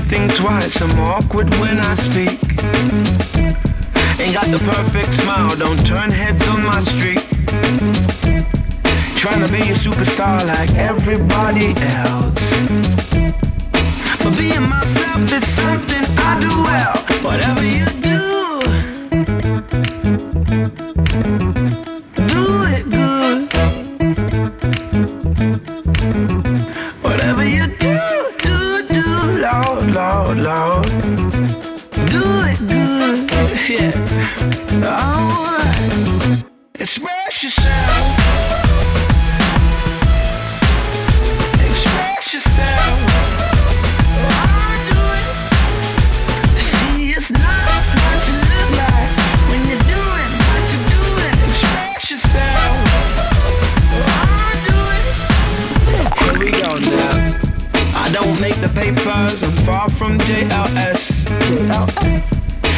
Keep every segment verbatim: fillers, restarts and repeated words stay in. same thing twice. I'm awkward when I speak. Ain't got the perfect smile, don't turn heads on my street. Trying to be a superstar like everybody else. But being myself is something I do well. Whatever you do, do it good. Whatever you do, do, do, Lord, Lord, Lord. Do it good, yeah. Alright, express yourself. Don't make the papers, I'm far from J L S. J L S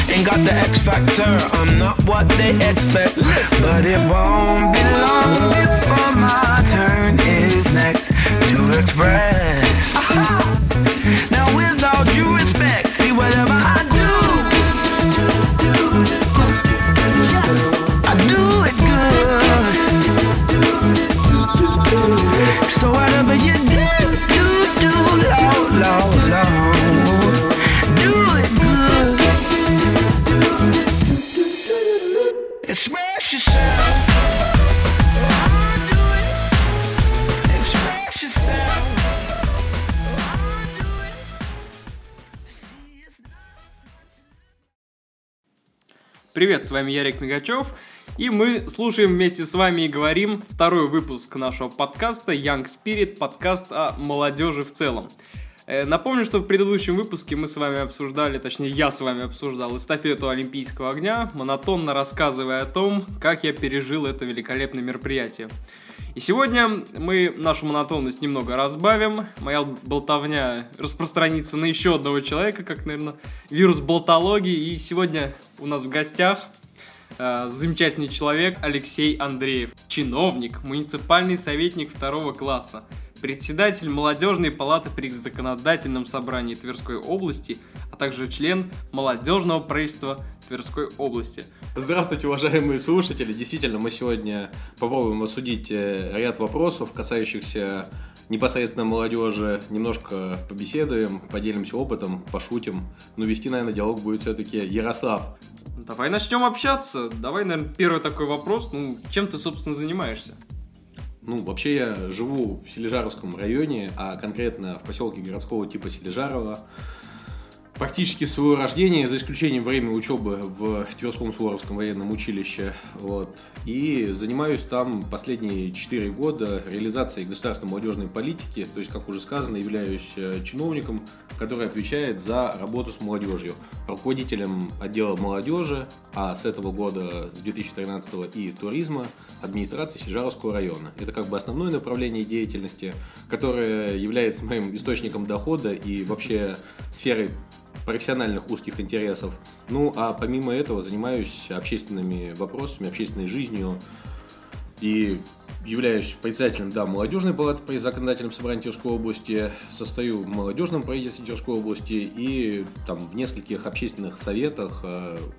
Ain't got the X factor, I'm not what they expect. Listen. But it won't be long before my turn is next to express. Aha. Now with all due respect, see whatever I do, I do it good. So whatever you do, do. Low, low, low. Do it good. Express yourself. I do it. Express yourself. I do it. Привет, с вами Ярик Мигачев. И мы слушаем вместе с вами и говорим второй выпуск нашего подкаста Young Spirit, подкаст о молодежи в целом. Напомню, что в предыдущем выпуске мы с вами обсуждали, точнее я с вами обсуждал эстафету Олимпийского огня, монотонно рассказывая о том, как я пережил это великолепное мероприятие. И сегодня мы нашу монотонность немного разбавим, моя болтовня распространится на еще одного человека, как, наверное, вирус болтологии, и сегодня у нас в гостях замечательный человек Алексей Андреев, чиновник, муниципальный советник второго класса, председатель Молодежной палаты при законодательном собрании Тверской области, а также член Молодежного правительства Тверской области. Здравствуйте, уважаемые слушатели! Действительно, мы сегодня попробуем обсудить ряд вопросов, касающихся непосредственно молодежи. Немножко побеседуем, поделимся опытом, пошутим. Но вести, наверное, диалог будет все-таки Ярослав. Давай начнем общаться. Давай, наверное, первый такой вопрос. Ну, чем ты, собственно, занимаешься? Ну, вообще я живу в Селижаровском районе, а конкретно в поселке городского типа Селижарово. Практически с своего рождения, за исключением времени учебы в Тверском Суворовском военном училище. Вот. И занимаюсь там последние четыре года реализацией государственной молодежной политики. То есть, как уже сказано, являюсь чиновником, который отвечает за работу с молодежью, руководителем отдела молодежи, а с этого года, с две тысячи тринадцатого, и туризма администрации Селижаровского района. Это как бы основное направление деятельности, которое является моим источником дохода и вообще сферой профессиональных узких интересов. Ну, а помимо этого занимаюсь общественными вопросами, общественной жизнью и являюсь председателем, да, Молодежной палаты при законодательном собрании Тверской области, состою в Молодежном правительстве Тверской области и там в нескольких общественных советах,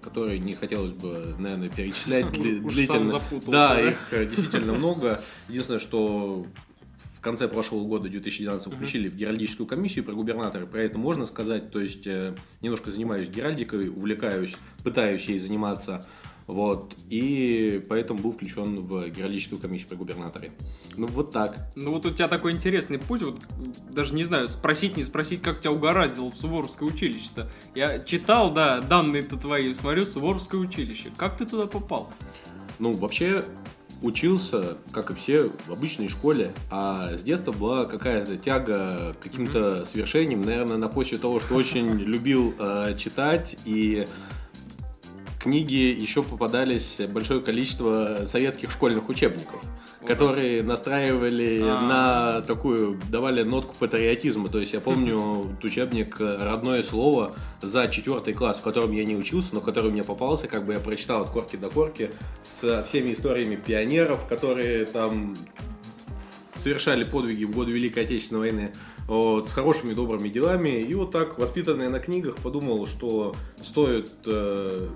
которые не хотелось бы, наверное, перечислять длительно. Да, их действительно много. Единственное, что в конце прошлого года, две тысячи девятнадцатого, включили uh-huh. в Геральдическую комиссию про губернатора. Про это можно сказать. То есть, немножко занимаюсь геральдикой, увлекаюсь, пытаюсь ей заниматься. Вот. И поэтому был включен в Геральдическую комиссию при губернаторе. Ну, вот так. Ну, вот у тебя такой интересный путь. Вот даже не знаю, спросить, не спросить, как тебя угораздило в Суворовское училище-то. Я читал, да, данные-то твои, смотрю, Суворовское училище. Как ты туда попал? Ну, вообще... Учился, как и все, в обычной школе, а с детства была какая-то тяга к каким-то свершениям, наверное, на почве того, что очень любил э, читать, и книги еще попадались большое количество советских школьных учебников, которые настраивали на такую, давали нотку патриотизма. То есть я помню учебник «Родное слово» за четвертый класс, в котором я не учился, но который мне попался, как бы я прочитал от корки до корки, со всеми историями пионеров, которые там совершали подвиги в годы Великой Отечественной войны вот, с хорошими добрыми делами. И вот так, воспитанный на книгах, подумал, что стоит э,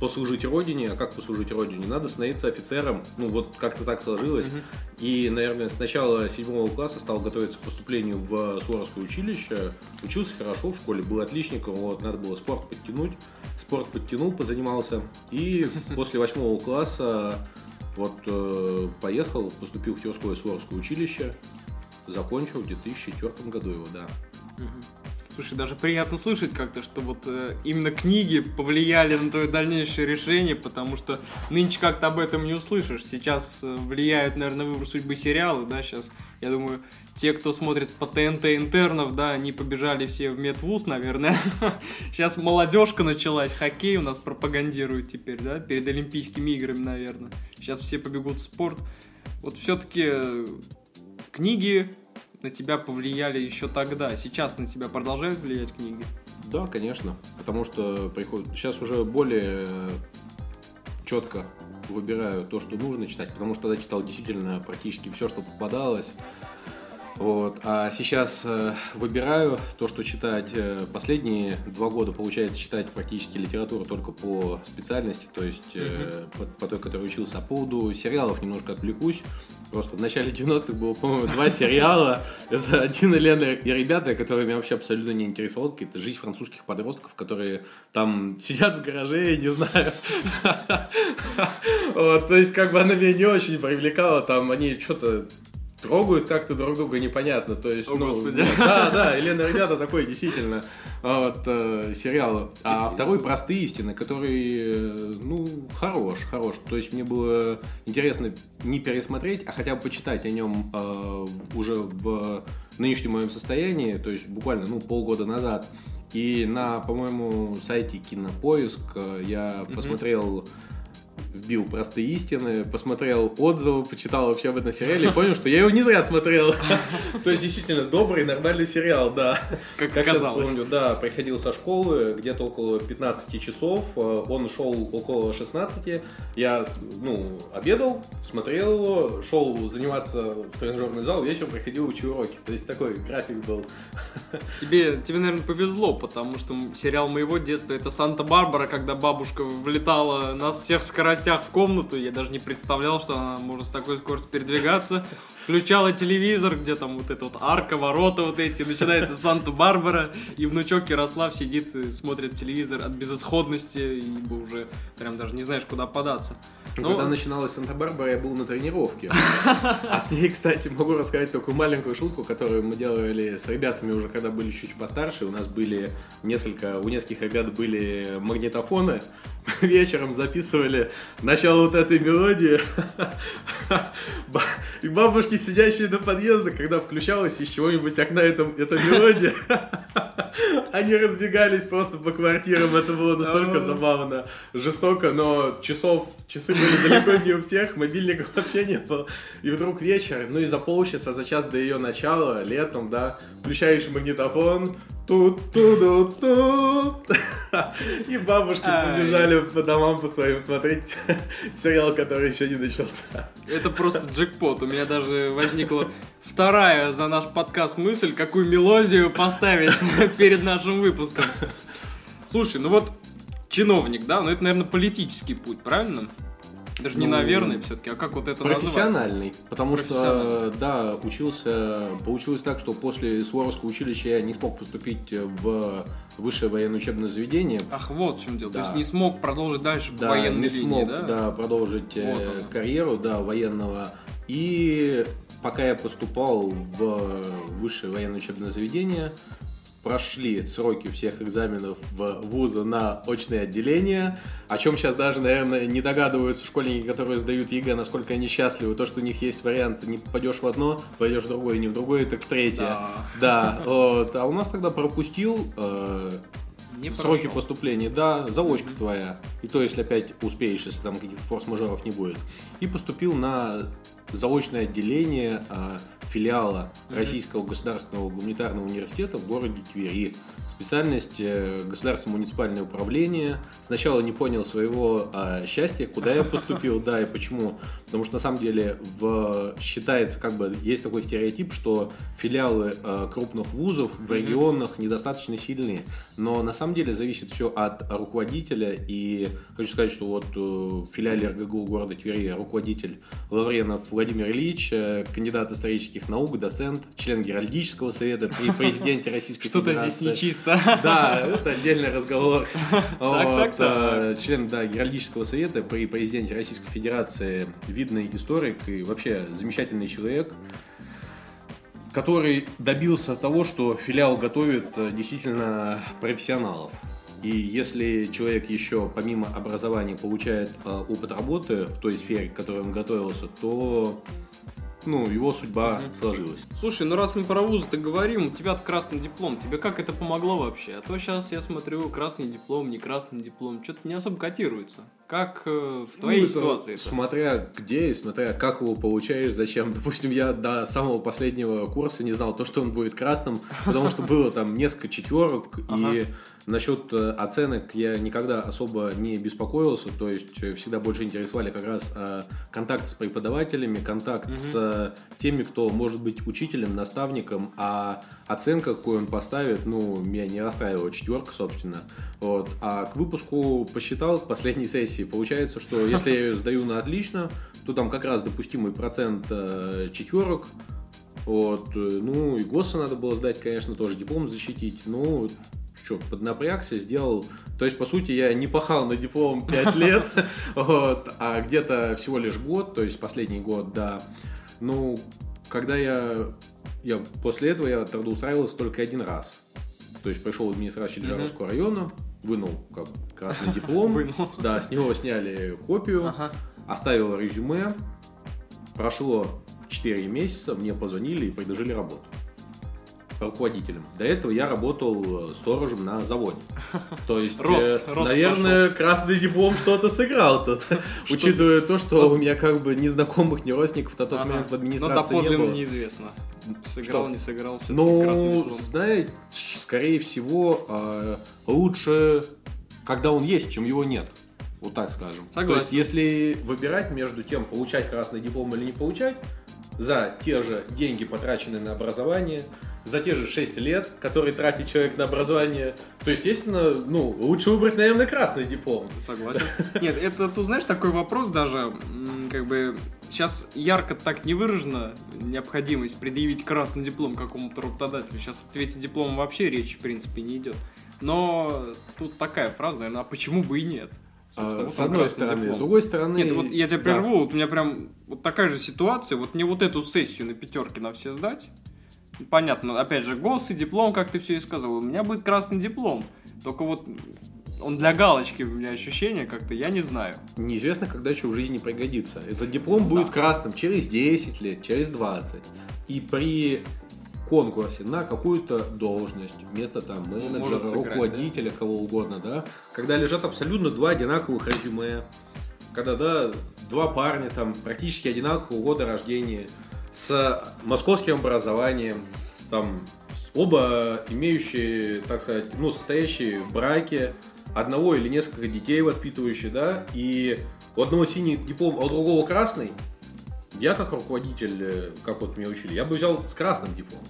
послужить Родине. А как послужить Родине? Надо становиться офицером. Ну вот как-то так сложилось. Mm-hmm. И, наверное, с начала седьмого класса стал готовиться к поступлению в Суворовское училище. Учился хорошо в школе, был отличником. Вот, надо было спорт подтянуть. Спорт подтянул, позанимался. И после восьмого класса вот э, поехал, поступил в Тверское Суворовское училище, закончил в две тысячи четвёртом году его, да. Слушай, даже приятно слышать как-то, что вот э, именно книги повлияли на твое дальнейшее решение, потому что нынче как-то об этом не услышишь. Сейчас э, влияет, наверное, выбор судьбы сериала, да, сейчас, я думаю, те, кто смотрит по ТНТ интернов, да, они побежали все в медвуз, наверное. Сейчас молодежка началась, хоккей у нас пропагандируют теперь, да, перед Олимпийскими играми, наверное. Сейчас все побегут в спорт. Вот все-таки книги на тебя повлияли еще тогда. Сейчас на тебя продолжают влиять книги? Да, конечно. Потому что приходит... сейчас уже более четко выбираю то, что нужно читать. Потому что тогда читал действительно практически все, что попадалось. Вот. А сейчас выбираю то, что читать. Последние два года получается читать практически литературу только по специальности, то есть mm-hmm. по, по той, которой учился. А по поводу сериалов немножко отвлекусь. Просто в начале девяностых было, по-моему, два сериала. Это «Один и Лена и ребята», которые меня вообще абсолютно не интересовало. Какая-то жизнь французских подростков, которые там сидят в гараже, не знаю. То есть как бы она меня не очень привлекала. Там они что-то... трогают как-то друг друга, непонятно. То есть, О, ну, господи. Да, да, Елена, ребята, такой действительно вот, э, сериал. А второй «Простые истины», который, ну, хорош, хорош. То есть мне было интересно не пересмотреть, а хотя бы почитать о нем э, уже в нынешнем моем состоянии, то есть буквально, ну, полгода назад. И на, по-моему, сайте Кинопоиск я mm-hmm. посмотрел... вбил «Простые истины», посмотрел отзывы, почитал вообще об этом сериале и понял, что я его не зря смотрел. То есть, действительно, добрый, нормальный сериал, да. Как оказалось. Помню, да, приходил со школы, где-то около пятнадцати часов, он шел около шестнадцати, я, ну, обедал, смотрел его, шел заниматься в тренажерный зал, вечером приходил, учил уроки. То есть, такой график был. Тебе, тебе, наверное, повезло, потому что сериал моего детства — это «Санта-Барбара», когда бабушка влетала нас всех с карась в комнату, я даже не представлял, что она может с такой скоростью передвигаться. Включала телевизор, где там вот эта вот арка, ворота вот эти, начинается Санта-Барбара, и внучок Ярослав сидит и смотрит телевизор от безысходности, и уже прям даже не знаешь, куда податься. Но... Когда начиналась Санта-Барбара, я был на тренировке. А с ней, кстати, могу рассказать такую маленькую шутку, которую мы делали с ребятами уже, когда были чуть постарше. У нас были несколько, у нескольких ребят были магнитофоны. Вечером записывали начало вот этой мелодии. И бабушки, сидящие до подъезда, когда включалась из чего-нибудь окна эта, эта мелодия, они разбегались просто по квартирам. Это было настолько забавно, жестоко, но часов, часы были далеко не у всех, мобильников вообще не было. И вдруг вечер, ну и за полчаса, за час до ее начала, летом, да, включаешь магнитофон, тут-ту-ду-тут, и бабушки побежали по домам по своим смотреть сериал, который еще не начался. Это просто джекпот. У меня даже возникла вторая за наш подкаст мысль, какую мелодию поставить перед нашим выпуском. Слушай, ну вот чиновник, да, ну это, наверное, политический путь, правильно? Даже не ну, наверное все-таки, а как вот это называется? Профессиональный, потому профессиональный. Что, да, учился, получилось так, что после Суворовского училища я не смог поступить в высшее военное учебное заведение. Ах, вот в чем дело, да. То есть не смог продолжить дальше да, военной линии, смог, да? Да, продолжить вот карьеру, да, военного, и пока я поступал в высшее военное учебное заведение, прошли сроки всех экзаменов в вуза на очные отделения, о чем сейчас даже, наверное, не догадываются школьники, которые сдают ЕГЭ, насколько они счастливы, то, что у них есть вариант, не попадешь в одно, пойдешь в другое, не в другое, так в третье. Да, а у нас тогда пропустил сроки поступления, да, заочка твоя, и то, если опять успеешь, если там каких-то форс-мажоров не будет, и поступил на заочное отделение филиала Российского государственного гуманитарного университета в городе Твери. Специальность государственное муниципальное управление. Сначала не понял своего а, счастья, куда я поступил, да, и почему. Потому что на самом деле в, считается, как бы есть такой стереотип, что филиалы а, крупных вузов в регионах недостаточно сильные. Но на самом деле зависит все от руководителя. И хочу сказать, что вот в филиале РГГУ города Твери руководитель Лавренов Владимир Ильич, кандидат исторических наук, доцент, член Геральдического совета при президенте Российской Федерации. Что-то здесь нечисто. Да, это отдельный разговор. Член Геральдического совета при президенте Российской Федерации, видный историк и вообще замечательный человек, который добился того, что филиал готовит действительно профессионалов. И если человек еще помимо образования получает э, опыт работы в той сфере, к которой он готовился, то ну, его судьба mm-hmm. сложилась. Слушай, ну раз мы про вузы-то говорим, у тебя красный диплом, тебе как это помогло вообще? А то сейчас я смотрю, красный диплом, не красный диплом, что-то не особо котируется. Как э, в твоей ну, ситуации? Смотря где и смотря как его получаешь, зачем. Допустим, я до самого последнего курса не знал то, что он будет красным, потому что было там несколько четверок, и насчет оценок я никогда особо не беспокоился, то есть всегда больше интересовали как раз контакт с преподавателями, контакт с теми, кто может быть учителем, наставником, а оценка, какую он поставит, ну, меня не расстраивала четверка, собственно. Вот. А к выпуску посчитал, к последней сессии, получается, что если я ее сдаю на отлично, то там как раз допустимый процент э, четверок. Вот. Ну и госса надо было сдать, конечно, тоже диплом защитить. Ну, что, поднапрягся, сделал. То есть, по сути, я не пахал на диплом пять лет, а где-то всего лишь год, то есть последний год, да. Ну, когда я... После этого я трудоустраивался только один раз. То есть пришел в администрацию Селижаровского района, вынул как красный диплом, вынул. Да, с него сняли копию, ага. Оставил резюме, прошло четыре месяца, мне позвонили и предложили работу руководителем. До этого я работал сторожем на заводе. То есть, рост, э, рост наверное, пошел. Красный диплом что-то сыграл тут. Что учитывая ты? То, что вот. У меня как бы ни знакомых, ни родственников на тот ага. момент в администрации не было. Но доподлинно неизвестно. Сыграл, что? Не сыграл. Ну, знаете, скорее всего, э, лучше, когда он есть, чем его нет. Вот так скажем. Согласен. То есть, если выбирать между тем, получать красный диплом или не получать, за те же деньги, потраченные на образование, за те же шесть лет, которые тратит человек на образование. То есть, естественно, ну, лучше выбрать, наверное, красный диплом. Согласен. Нет, это, тут, знаешь, такой вопрос даже, как бы, сейчас ярко так не выражена необходимость предъявить красный диплом какому-то работодателю. Сейчас о цвете диплома вообще речь, в принципе, не идет. Но тут такая фраза, наверное, а почему бы и нет? А, вот с одной стороны, диплом. С другой стороны... Нет, вот я тебя да. прерву, вот у меня прям вот такая же ситуация, вот мне вот эту сессию на пятерке на все сдать, понятно, опять же, гос и диплом, как ты все и сказал, у меня будет красный диплом, только вот он для галочки, у меня ощущение как-то, я не знаю. Неизвестно, когда еще в жизни пригодится. Этот диплом да. будет красным через десять лет, через двадцать, и при конкурсе на какую-то должность, вместо там менеджера, сыграть, руководителя, да? кого угодно, да, когда лежат абсолютно два одинаковых резюме, когда, да, два парня там практически одинакового года рождения, с московским образованием, там, оба имеющие, так сказать, ну, состоящие в браке, одного или несколько детей воспитывающие, да, и у одного синий диплом, а у другого красный, я как руководитель, как вот меня учили, я бы взял с красным дипломом.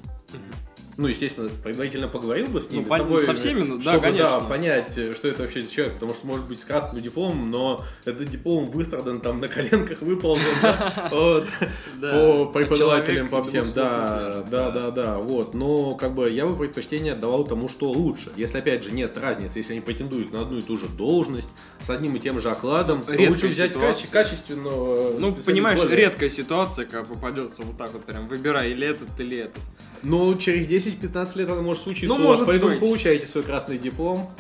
Ну, естественно, предварительно поговорил бы с ними, ну, с собой, со всеми, чтобы да, да, понять, что это вообще человек, потому что, может быть, с красным дипломом, но этот диплом выстрадан там на коленках, выполнен по преподавателям, по всем. Да, да, да, вот. Но как бы я бы предпочтение отдавал тому, что лучше. Если, опять же, нет разницы, если они претендуют на одну и ту же должность, с одним и тем же окладом, то лучше взять качественного. Ну, понимаешь, редкая ситуация, когда попадется вот так вот прям, выбирай или этот, или этот. Но через десять-пятнадцать лет это может случиться. Ну, у вас поэтому получаете свой красный диплом.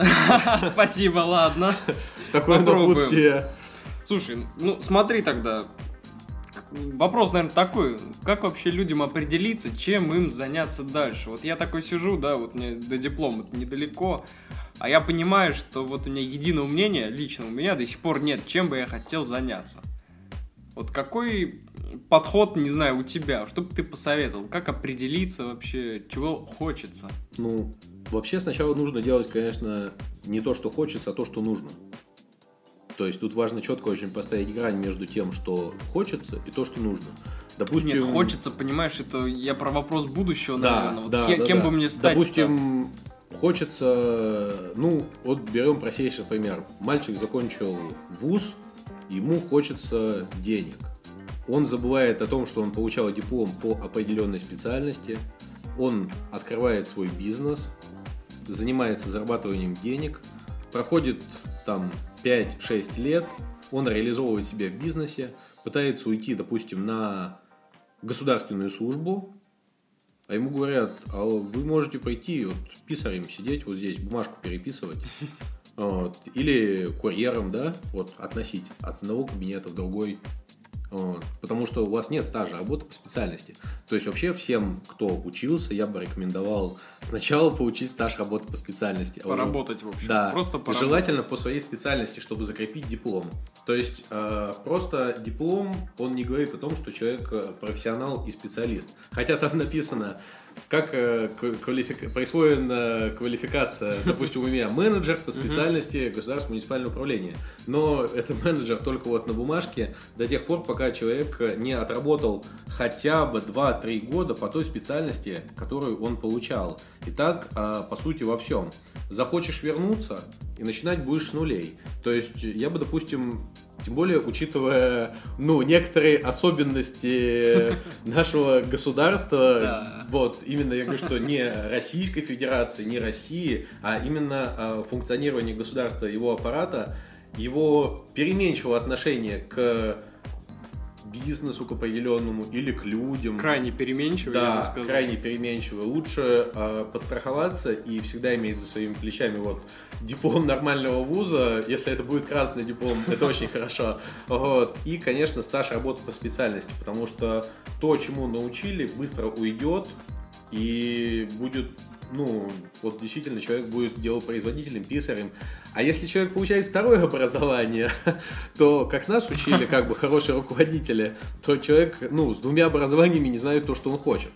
Спасибо, ладно. Такое напутствие. Слушай, ну смотри тогда. Вопрос, наверное, такой. Как вообще людям определиться, чем им заняться дальше? Вот я такой сижу, да, вот мне до диплома недалеко. А я понимаю, что вот у меня единого мнения, лично у меня до сих пор нет, чем бы я хотел заняться. Вот какой подход, не знаю, у тебя? Что бы ты посоветовал? Как определиться вообще, чего хочется? Ну, вообще сначала нужно делать, конечно, не то, что хочется, а то, что нужно. То есть тут важно четко очень поставить грань между тем, что хочется, и то, что нужно. Допустим... Нет, хочется, понимаешь, это я про вопрос будущего, да, наверное. Вот да, кем да, кем да. бы мне стать? Допустим, так? Хочется... Ну, вот берем простейший пример. Мальчик закончил вуз, ему хочется денег. Он забывает о том, что он получал диплом по определенной специальности. Он открывает свой бизнес, занимается зарабатыванием денег. Проходит там пять-шесть лет, он реализовывает себя в бизнесе, пытается уйти, допустим, на государственную службу. А ему говорят, а вы можете прийти вот писарем сидеть вот здесь, бумажку переписывать. Вот. Или курьером, да, вот, относить от одного кабинета в другой, вот. Потому что у вас нет стажа работы по специальности. То есть вообще всем, кто учился, я бы рекомендовал сначала получить стаж работы по специальности. Поработать, а уже... в общем, да. Просто поработать. Желательно по своей специальности, чтобы закрепить диплом. То есть э, просто диплом, он не говорит о том, что человек профессионал и специалист. Хотя там написано... Как квалифика... присвоена квалификация, допустим, у меня менеджер по специальности государственного муниципального управления. Но это менеджер только вот на бумажке до тех пор, пока человек не отработал хотя бы два-три года по той специальности, которую он получал. И так, по сути, во всем. Захочешь вернуться и начинать будешь с нулей. То есть я бы, допустим... Тем более, учитывая, ну, некоторые особенности нашего государства, да. Вот, именно, я говорю, что не Российской Федерации, не России, а именно функционирование государства, его аппарата, его переменчивое отношение к бизнесу, к определенному, или к людям. Крайне переменчивое, да, я бы сказал. Да, крайне переменчивое. Лучше э, подстраховаться и всегда иметь за своими плечами вот диплом нормального вуза, если это будет красный диплом, это очень хорошо. Вот. И, конечно, стаж работы по специальности, потому что то, чему научили, быстро уйдет и будет, ну, вот действительно человек будет делопроизводителем, писарем. А если человек получает второе образование, то, как нас учили, как бы хорошие руководители, то человек, ну, с двумя образованиями не знает то, что он хочет.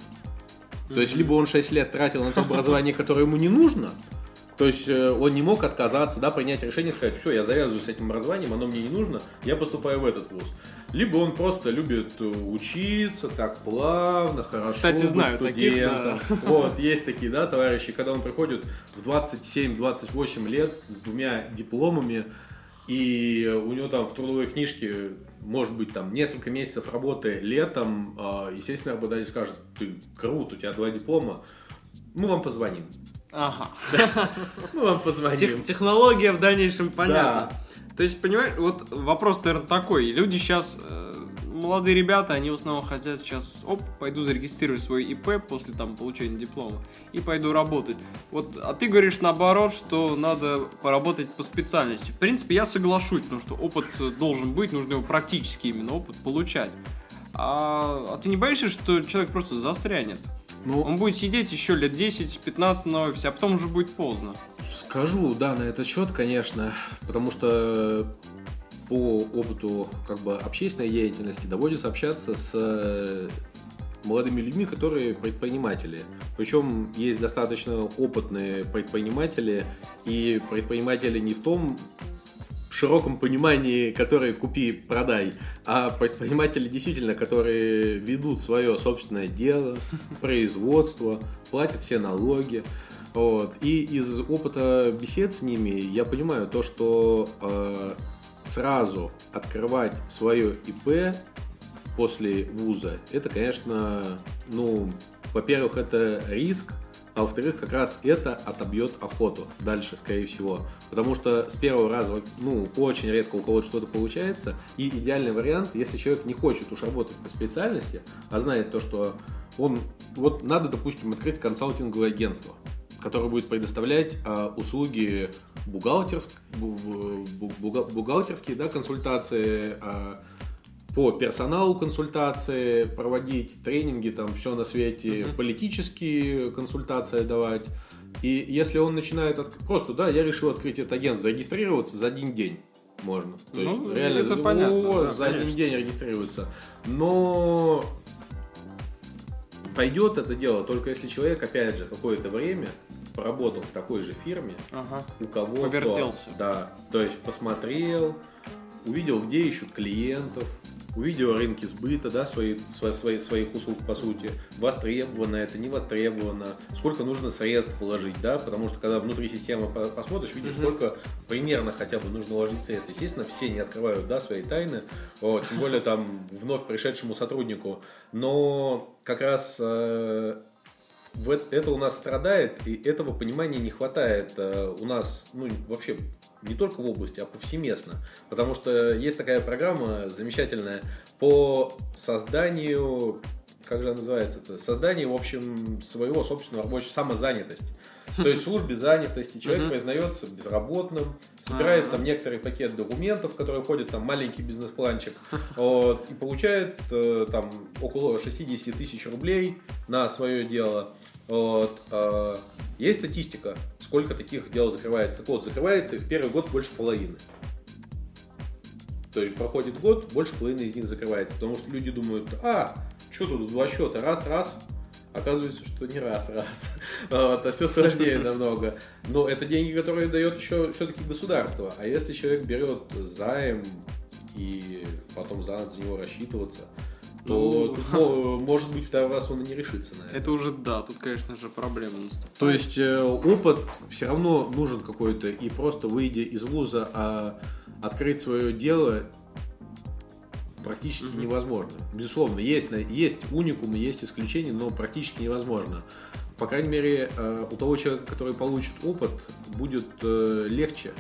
То есть, либо он шесть лет тратил на то образование, которое ему не нужно, то есть он не мог отказаться, да, принять решение, сказать, все, я завязываю с этим образованием, оно мне не нужно, я поступаю в этот вуз. Либо он просто любит учиться так плавно, хорошо. Кстати, знаю таких, да. Вот, есть такие, да, товарищи, когда он приходит в двадцать семь-двадцать восемь лет с двумя дипломами, и у него там в трудовой книжке, может быть, там несколько месяцев работы летом, естественно, работодатель скажет, ты крут, у тебя два диплома, мы вам позвоним. Ага. Да. Ну, вам позвоним. Тех, технология в дальнейшем понятна. Да. То есть, понимаешь, вот вопрос, наверное, такой. Люди сейчас, э, молодые ребята, они в основном хотят сейчас, оп, пойду зарегистрирую свой ИП после там получения диплома и пойду работать. Вот, а ты говоришь наоборот, что надо поработать по специальности. В принципе, я соглашусь, потому что опыт должен быть, нужно его практически именно опыт получать. А, а ты не боишься, что человек просто застрянет? Ну, он будет сидеть еще лет десять-пятнадцать на офисе, а потом уже будет поздно. Скажу, да, на этот счет, конечно, потому что по опыту как бы общественной деятельности доводится общаться с молодыми людьми, которые предприниматели. Причем есть достаточно опытные предприниматели, и предприниматели не в том широком понимании, которые купи-продай, а предприниматели действительно, которые ведут свое собственное дело, производство, платят все налоги. Вот. И из опыта бесед с ними я понимаю то, что э, сразу открывать свое ИП после вуза, это, конечно, ну, во-первых, это риск, а во-вторых, как раз это отобьет охоту дальше, скорее всего. Потому что с первого раза, ну, очень редко у кого-то что-то получается. И идеальный вариант, если человек не хочет уж работать по специальности, а знает то, что он... Вот надо, допустим, открыть консалтинговое агентство, которое будет предоставлять а, услуги бухгалтерск, бухгалтерские, да, консультации, а, по персоналу консультации проводить, тренинги, там все на свете, uh-huh. политические консультации давать. И если он начинает от... просто, да, я решил открыть это агентство, зарегистрироваться за один день. можно. То есть, ну, реально, это понятно, о, да, за конечно. один день регистрируется. Но пойдет это дело только если человек, опять же, какое-то время поработал в такой же фирме, ага. у кого-то... Повертелся. Да, то есть посмотрел, увидел, где ищут клиентов, увидел рынки сбыта, да, свои, свои, своих услуг, по сути, востребовано это, не востребовано, сколько нужно средств вложить, да, потому что когда внутри системы посмотришь, видишь, угу. сколько примерно хотя бы нужно вложить средств. Естественно, все не открывают, да, свои тайны, вот, тем более там вновь пришедшему сотруднику, но как раз... Это у нас страдает, и этого понимания не хватает у нас, ну, вообще не только в области, а повсеместно. Потому что есть такая программа замечательная по созданию, как же она называется-то, созданию, в общем, своего собственного рабочего, самозанятость. То есть в службе занятости человек признается безработным, собирает там некоторый пакет документов, в который входит там маленький бизнес-планчик, вот, и получает там около шестьдесят тысяч рублей на свое дело. Вот. Есть статистика, сколько таких дел закрывается. Вот, закрывается, и в первый год больше половины. То есть проходит год, больше половины из них закрывается. Потому что люди думают, а, что тут два счета, раз-раз. Оказывается, что не раз-раз. А все сложнее намного. Но это деньги, которые дает еще все-таки государство. А если человек берет займ и потом за нас за него рассчитываться, то, ну, может быть, второй раз он и не решится на это. Это уже, да, тут, конечно же, проблема наступает. То есть э, опыт все равно нужен какой-то, и просто выйдя из вуза, а открыть свое дело практически mm-hmm. невозможно. Безусловно, есть, есть уникумы, есть исключения, но практически невозможно. По крайней мере, э, у того человека, который получит опыт, будет э, легче.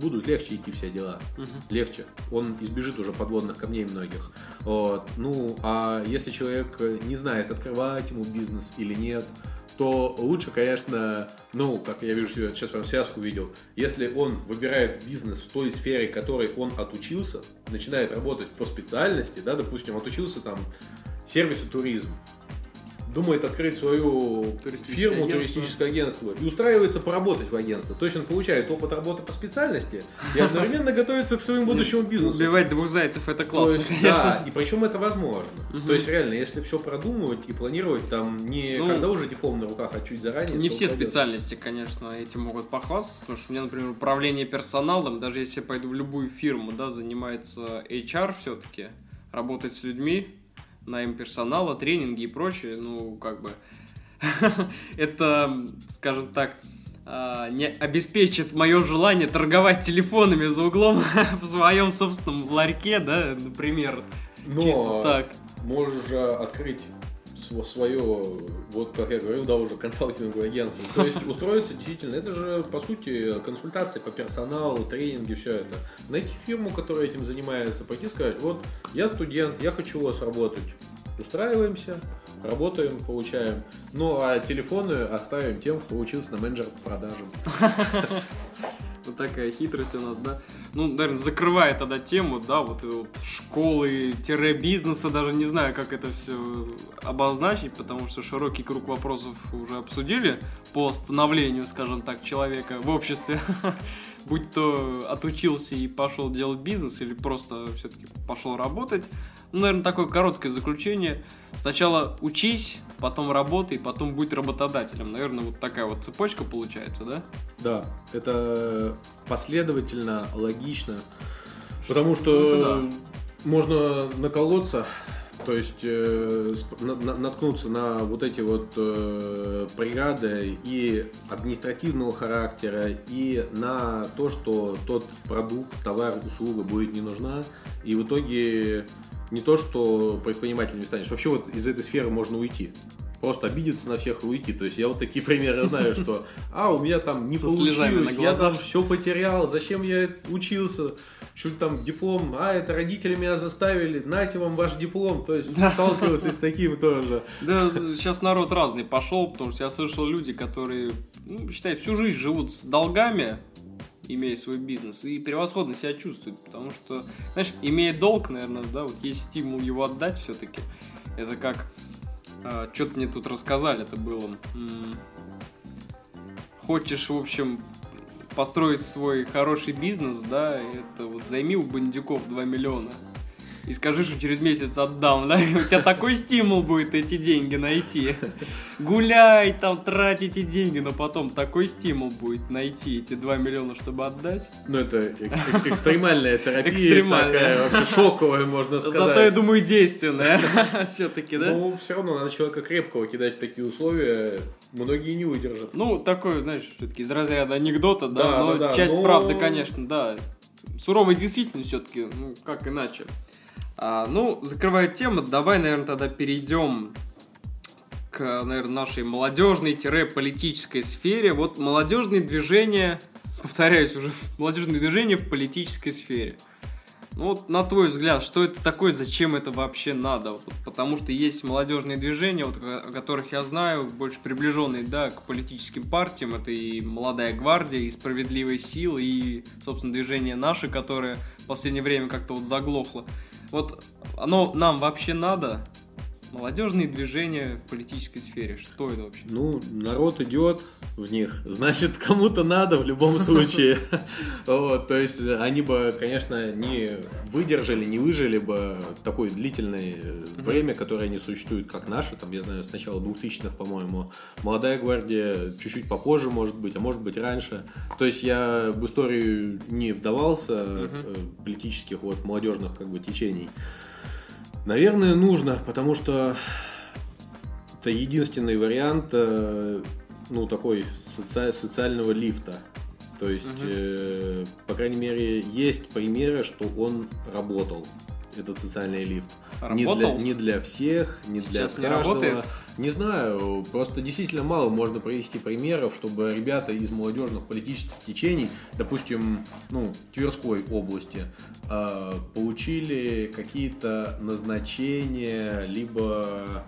Будут легче идти все дела, угу. легче. Он избежит уже подводных камней многих. Вот. Ну, а если человек не знает, открывать ему бизнес или нет, то лучше, конечно, ну, как я вижу себя, сейчас прям связку видел, если он выбирает бизнес в той сфере, в которой он отучился, начинает работать по специальности, да, допустим, отучился там сервису туризм, думает открыть свою туристическое фирму, агентство. туристическое агентство, и устраивается поработать в агентство. То есть он получает опыт работы по специальности и одновременно готовится к своему будущему бизнесу. Убивать двух зайцев — это классно, есть, да, и причем это возможно. Угу. То есть реально, если все продумывать и планировать, там не ну, когда уже диплом на руках, а чуть заранее. Не все пройдет. Специальности, конечно, этим могут похвастаться, потому что у меня, например, управление персоналом, даже если я пойду в любую фирму, да, занимается эйч ар все-таки, работать с людьми, найм персонала, тренинги и прочее, ну, как бы, это, скажем так, не обеспечит мое желание торговать телефонами за углом в своем собственном ларьке, да, например, но чисто так. Можешь же открыть свое, вот как я говорил, да, уже консалтинговое агентство, то есть устроиться действительно, это же, по сути, консультации по персоналу, тренинги, все это. Найти фирму, которая этим занимается, пойти сказать, вот, я студент, я хочу у вас работать, устраиваемся, работаем, получаем, ну, а телефоны оставим тем, кто учился на менеджера по продажам. Вот такая хитрость у нас, да. Ну, наверное, закрывая тогда тему, да, вот, вот школы-бизнеса, даже не знаю, как это все обозначить, потому что широкий круг вопросов уже обсудили по становлению, скажем так, человека в обществе. Будь то отучился и пошел делать бизнес, или просто все-таки пошел работать. Ну, наверное, такое короткое заключение. Сначала учись, потом работай, потом будь работодателем. Наверное, вот такая вот цепочка получается, да? Да, это последовательно, логично. Потому что ну, да. можно наколоться, то есть э, на, на, наткнуться на вот эти вот э, преграды и административного характера, и на то, что тот продукт, товар, услуга будет не нужна, и в итоге не то, что предпринимателем не станешь. Вообще вот из этой сферы можно уйти. Просто обидеться на всех и уйти. То есть я вот такие примеры знаю, что а, у меня там не получилось, я там все потерял, зачем я учился, что-то там диплом, а, это родители меня заставили, нате вам ваш диплом. То есть да. сталкивался с таким тоже. Да, сейчас народ разный пошел, потому что я слышал люди, которые, ну, считай, всю жизнь живут с долгами, имея свой бизнес, и превосходно себя чувствуют, потому что, знаешь, имея долг, наверное, да, вот есть стимул его отдать все-таки. Это как... А, что-то мне тут рассказали, это было. М-м- хочешь, в общем, построить свой хороший бизнес, да, это вот займи у бандюков два миллиона и скажи, что через месяц отдам, да, и у тебя такой стимул будет эти деньги найти. Гуляй там, трать эти деньги, но потом такой стимул будет найти эти два миллиона, чтобы отдать. Ну, это эк- экстремальная терапия, экстремальная. Такая вообще шоковая, можно сказать. Зато, я думаю, действенная все-таки, да? Ну, все равно надо человека крепкого кидать в такие условия, многие не выдержат. Ну, такой, знаешь, все-таки из разряда анекдота, да, да но да, да, часть но... правды, конечно, да. Суровая действительность все-таки, ну, как иначе. А, ну, закрывая тему, давай, наверное, тогда перейдем к, наверное, нашей молодежной-политической сфере. Вот молодежные движения, повторяюсь уже, молодежные движения в политической сфере. Ну, вот на твой взгляд, что это такое, зачем это вообще надо? Вот, потому что есть молодежные движения, вот, о которых я знаю, больше приближенные, да, к политическим партиям. Это и «Молодая гвардия», и «Справедливая сила», и, собственно, движение «Наши», которое в последнее время как-то вот заглохло. Вот оно нам вообще надо? Молодежные движения в политической сфере. Что это вообще? Ну, народ идет в них. Значит, кому-то надо в любом случае. То есть они бы, конечно, не выдержали, не выжили бы такое длительное время, которое не существует, как наши. Там, я знаю, с начала двухтысячных, по-моему, «Молодая гвардия», чуть-чуть попозже, может быть, а может быть раньше. То есть я в историю не вдавался политических вот молодежных как бы течений. Наверное, нужно, потому что это единственный вариант, ну, такой соци- социального лифта. То есть, угу. э, по крайней мере, есть примеры, что он работал, этот социальный лифт. Работал? Не для, не для всех, не Сейчас для каждого. Не работает? Не знаю, просто действительно мало можно привести примеров, чтобы ребята из молодежных политических течений, допустим, ну, Тверской области, получили какие-то назначения, либо,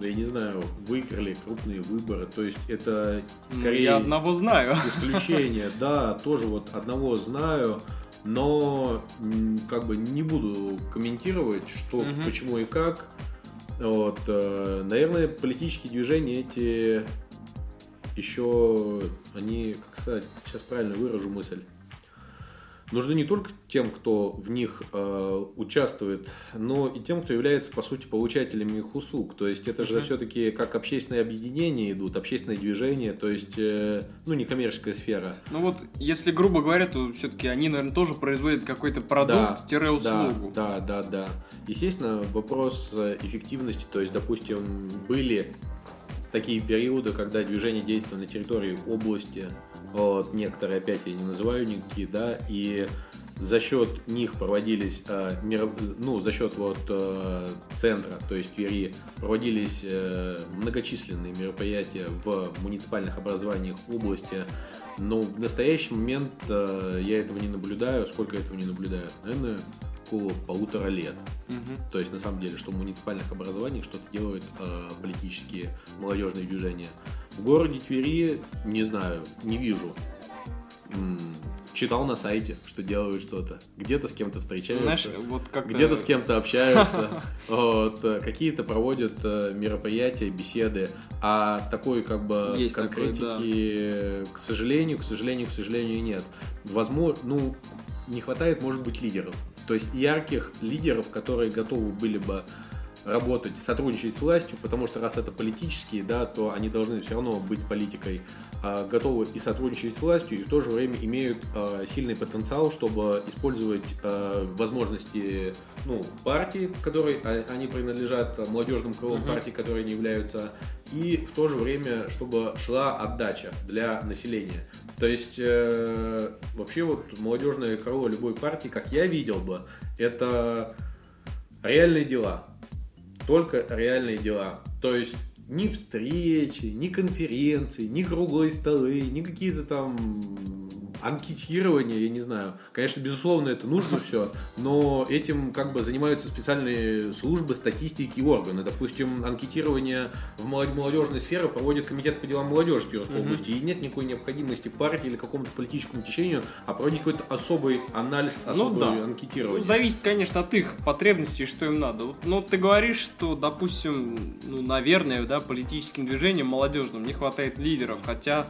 да я не знаю, выиграли крупные выборы. То есть это скорее... Я одного знаю. Исключение, да, тоже вот одного знаю. Но как бы не буду комментировать, что, угу. почему и как. Вот, наверное, политические движения эти еще, они, как сказать, сейчас правильно выражу мысль, нужны не только тем, кто в них э, участвует, но и тем, кто является, по сути, получателями их услуг. То есть это же угу. все-таки как общественные объединения идут, общественные движения, то есть, э, ну, некоммерческая сфера. Ну вот, если грубо говоря, то все-таки они, наверное, тоже производят какой-то продукт-услугу. Да, да, да, да. Естественно, вопрос эффективности, то есть, допустим, были такие периоды, когда движение действовало на территории области. Вот, некоторые, опять я не называю никакие, да, и за счет них проводились, э, мир, ну, за счет вот э, центра, то есть Твери, проводились э, многочисленные мероприятия в муниципальных образованиях области, но в настоящий момент э, я этого не наблюдаю, сколько этого не наблюдаю, наверное, около полутора лет. Угу. То есть, на самом деле, что в муниципальных образованиях что-то делают э, политические молодежные движения. В городе Твери, не знаю, не вижу. М-м, читал на сайте, что делают что-то. Где-то с кем-то встречаются, знаешь, вот как-то... где-то с кем-то общаются, вот, какие-то проводят мероприятия, беседы. А такой как бы есть конкретики, такой, да. к сожалению, к сожалению, к сожалению, нет. Возможно, ну, не хватает, может быть, лидеров. То есть ярких лидеров, которые готовы были бы работать, сотрудничать с властью, потому что раз это политические, да, то они должны все равно быть политикой, а, готовы и сотрудничать с властью, и в то же время имеют а, сильный потенциал, чтобы использовать а, возможности, ну, партии, которой а, они принадлежат, молодежным крылом uh-huh. партии, которые они являются, и в то же время, чтобы шла отдача для населения. То есть э, вообще вот молодежное крыло любой партии, как я видел бы, это реальные дела. Только реальные дела. То есть ни встречи, ни конференции, ни круглые столы, ни какие-то там анкетирования, я не знаю. Конечно, безусловно, это нужно все, но этим как бы занимаются специальные службы, статистики и органы. Допустим, анкетирование в молодежной сфере проводит Комитет по делам молодежи Тверской угу. области. И нет никакой необходимости партии или какому-то политическому течению, а проводить какой-то особый анализ, особое ну, да. анкетирование. Ну, зависит, конечно, от их потребностей, что им надо. Но ты говоришь, что, допустим, ну, наверное, да, политическим движением молодежным не хватает лидеров, хотя...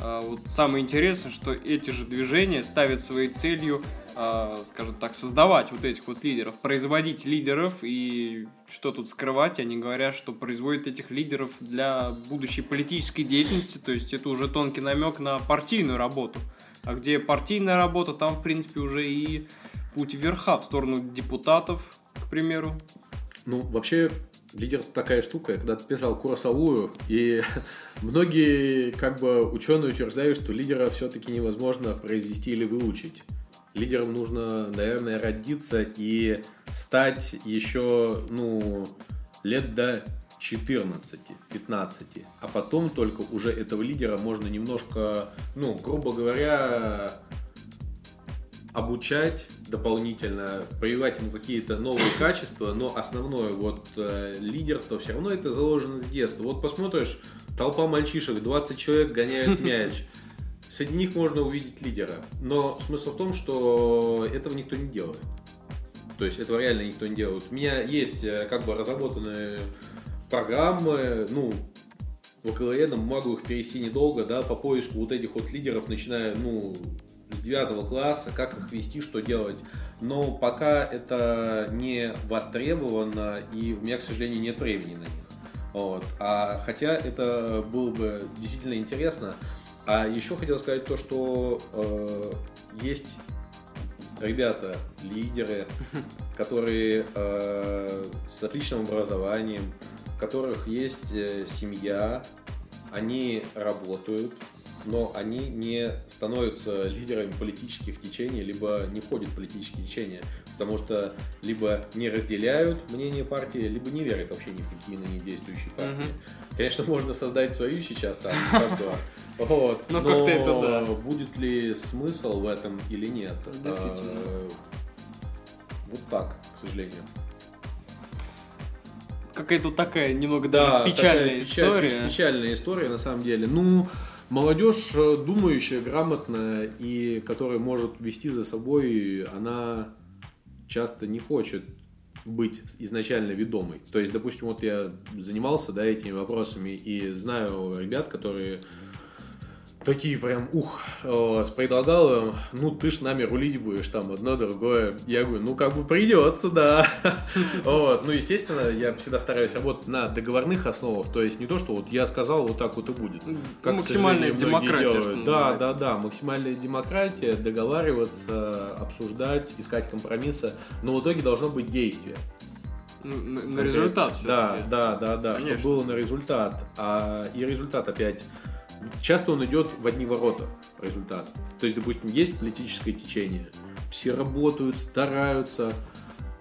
вот самое интересное, что эти же движения ставят своей целью, скажем так, создавать вот этих вот лидеров, производить лидеров, и что тут скрывать, они говорят, что производят этих лидеров для будущей политической деятельности, то есть это уже тонкий намек на партийную работу, а где партийная работа, там, в принципе, уже и путь вверха, в сторону депутатов, к примеру. Ну, вообще, лидерство такая штука, когда ты писал курсовую, и многие, как бы, ученые утверждают, что лидера все-таки невозможно произвести или выучить. Лидером нужно, наверное, родиться и стать еще, ну, лет до четырнадцати-пятнадцати. А потом только уже этого лидера можно немножко, ну, грубо говоря, обучать дополнительно, прививать ему какие-то новые качества, но основное вот лидерство все равно это заложено с детства. Вот посмотришь, толпа мальчишек, двадцать человек гоняют мяч. Среди них можно увидеть лидера, но смысл в том, что этого никто не делает. То есть этого реально никто не делает. У меня есть как бы разработанные программы, ну, в ОКЛН могу их перевести недолго, да, по поиску вот этих вот лидеров, начиная, ну, с девятого класса, как их вести, что делать. Но пока это не востребовано, и у меня, к сожалению, нет времени на них. Вот. А хотя это было бы действительно интересно. А еще хотел сказать то, что э, есть ребята, лидеры, которые э, с отличным образованием, у которых есть э, семья, они работают, но они не становятся лидерами политических течений, либо не входят в политические течения, потому что либо не разделяют мнение партии, либо не верят вообще ни в какие на них действующие партии. Mm-hmm. Конечно, можно создать свою сейчас, там, вот, но, но это, да. Будет ли смысл в этом или нет? Действительно. Вот так, к сожалению. Какая-то такая немного да, печальная такая история. Печ- печальная история, на самом деле. Ну, молодежь думающая, грамотная и которая может вести за собой, она часто не хочет быть изначально ведомой. То есть, допустим, вот я занимался, да, этими вопросами и знаю ребят, которые такие прям, ух, вот, предлагал им, ну ты ж нами рулить будешь, там одно, другое. Я говорю, ну как бы придется, да. Вот, ну естественно, я всегда стараюсь работать на договорных основах, то есть не то, что вот я сказал, вот так вот и будет. Как, максимальная демократия. Да, да, да, максимальная демократия, договариваться, обсуждать, искать компромиссы, но в итоге должно быть действие. На, на результат. Да, да, да, да, чтобы было на результат, а и результат опять. Часто он идет в одни ворота, результат. То есть, допустим, есть политическое течение, все работают, стараются.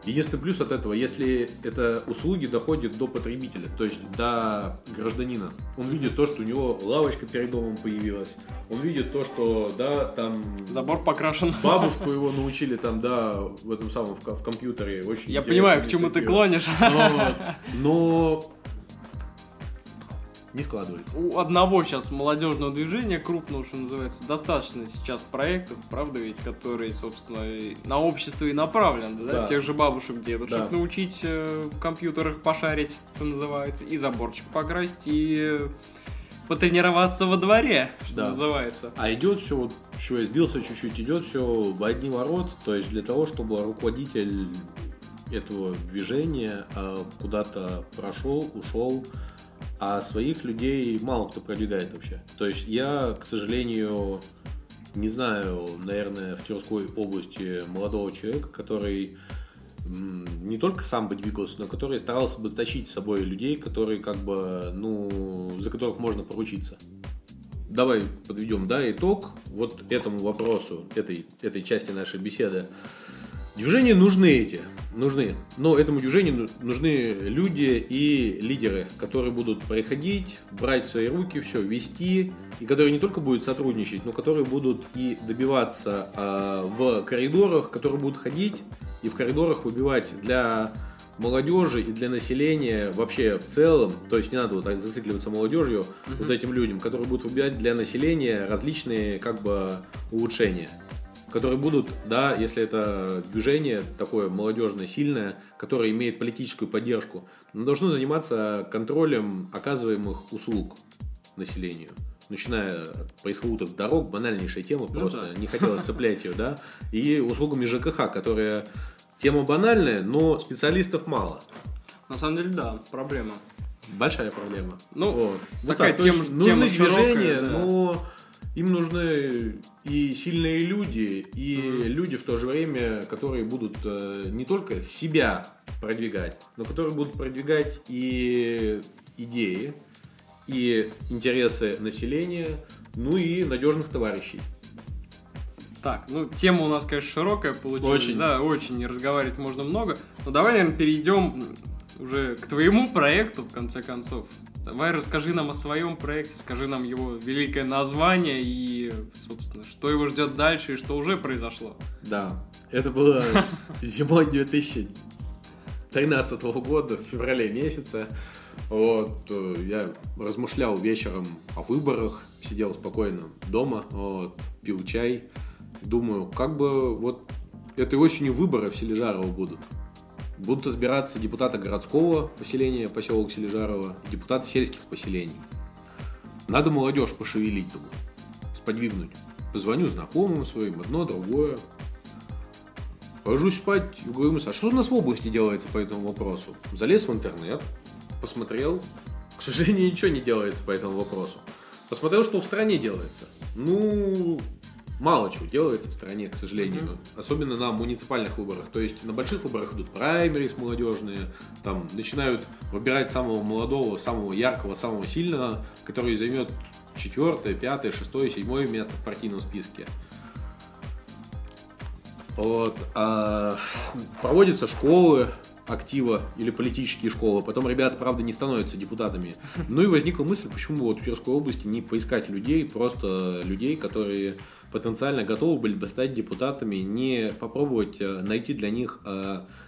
Единственный плюс от этого, если это услуги доходят до потребителя, то есть до гражданина. Он видит то, что у него лавочка перед домом появилась, он видит то, что, да, там... Забор покрашен. Бабушку его научили там, да, в этом самом, в, в компьютере. Очень Я понимаю, к чему ты клонишь. Но... но... не складывается. У одного сейчас молодежного движения, крупного, что называется, достаточно сейчас проектов, правда ведь, которые, собственно, на общество и направлены, да? Да. Тех же бабушек, дедушек, да. Научить в компьютерах пошарить, что называется, и заборчик покрасить, и потренироваться во дворе, что да. называется. А идет все, вот, что я сбился чуть-чуть, идет все в одни ворота, то есть для того, чтобы руководитель этого движения куда-то прошел, ушел, а своих людей мало кто продвигает вообще. То есть я, к сожалению, не знаю, наверное, в Тверской области молодого человека, который не только сам бы двигался, но который старался бы тащить с собой людей, которые как бы, ну, за которых можно поручиться. Давай подведем, да, итог вот этому вопросу, этой, этой части нашей беседы. Движения нужны эти, нужны, но этому движению нужны люди и лидеры, которые будут приходить, брать в свои руки все, вести, и которые не только будут сотрудничать, но которые будут и добиваться э, в коридорах, которые будут ходить и в коридорах выбивать для молодежи и для населения вообще в целом, то есть не надо вот так зацикливаться молодежью, mm-hmm. вот этим людям, которые будут выбивать для населения различные как бы улучшения. Которые будут, да, если это движение такое молодежное, сильное, которое имеет политическую поддержку, но должно заниматься контролем оказываемых услуг населению. начиная от поисковых дорог, банальнейшая тема, ну, просто да. не хотелось цеплять ее, да, и услугами ЖКХ, которая тема банальная, но специалистов мало. На самом деле, да, проблема. Большая проблема. Ну, вот. Такая вот так. тема, нужны тема широкая, движения, да. но им нужны и сильные люди, и mm-hmm. люди в то же время, которые будут не только себя продвигать, но которые будут продвигать и идеи, и интересы населения, ну и надежных товарищей. Так, ну тема у нас, конечно, широкая получилась. Очень. Да, очень, разговаривать можно много. Но давай, наверное, перейдем уже к твоему проекту, в конце концов. Давай расскажи нам о своем проекте, скажи нам его великое название и, собственно, что его ждет дальше и что уже произошло. Да, это было зимой две тысячи тринадцатого года, в феврале месяце. Вот, я размышлял вечером о выборах, сидел спокойно дома, вот, пил чай. Думаю, как бы вот этой осенью выборы в Селижарово будут. Будут избираться депутаты городского поселения, поселок Селижарово, и депутаты сельских поселений. Надо молодежь пошевелить, думаю, сподвигнуть. Позвоню знакомым своим, одно, другое. Ложусь спать, говорю, а что у нас в области делается по этому вопросу? Залез в интернет, посмотрел, к сожалению, ничего не делается по этому вопросу. Посмотрел, что в стране делается. Ну... Мало чего делается в стране, к сожалению, mm-hmm. особенно на муниципальных выборах. То есть на больших выборах идут праймерис молодежные, там начинают выбирать самого молодого, самого яркого, самого сильного, который займет четвертое, пятое, шестое, седьмое место в партийном списке. Вот. А проводятся школы актива или политические школы, потом ребята, правда, не становятся депутатами. Ну и возникла мысль, почему вот в Тверской области не поискать людей, просто людей, которые потенциально готовы были бы стать депутатами, не попробовать найти для них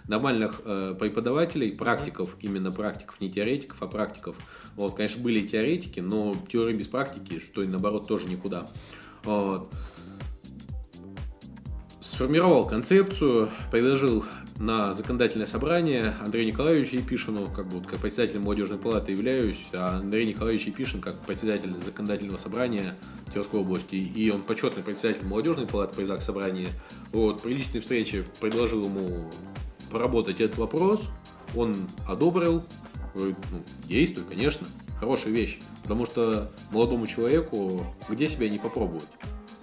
нормальных преподавателей, практиков, именно практиков, не теоретиков, а практиков. Вот, конечно, были и теоретики, но теория без практики, что и наоборот, тоже никуда. Вот. Сформировал концепцию, предложил на законодательное собрание Андрею Николаевичу Епишину, как бы вот, как председатель Молодежной палаты являюсь, а Андрей Николаевич Епишин как председатель законодательного собрания Тверской области, и он почетный председатель Молодежной палаты по ИЗАК собрания. Вот, при личной встрече предложил ему поработать этот вопрос, он одобрил, говорит, ну, действуй, конечно, хорошая вещь, потому что молодому человеку где себя не попробовать.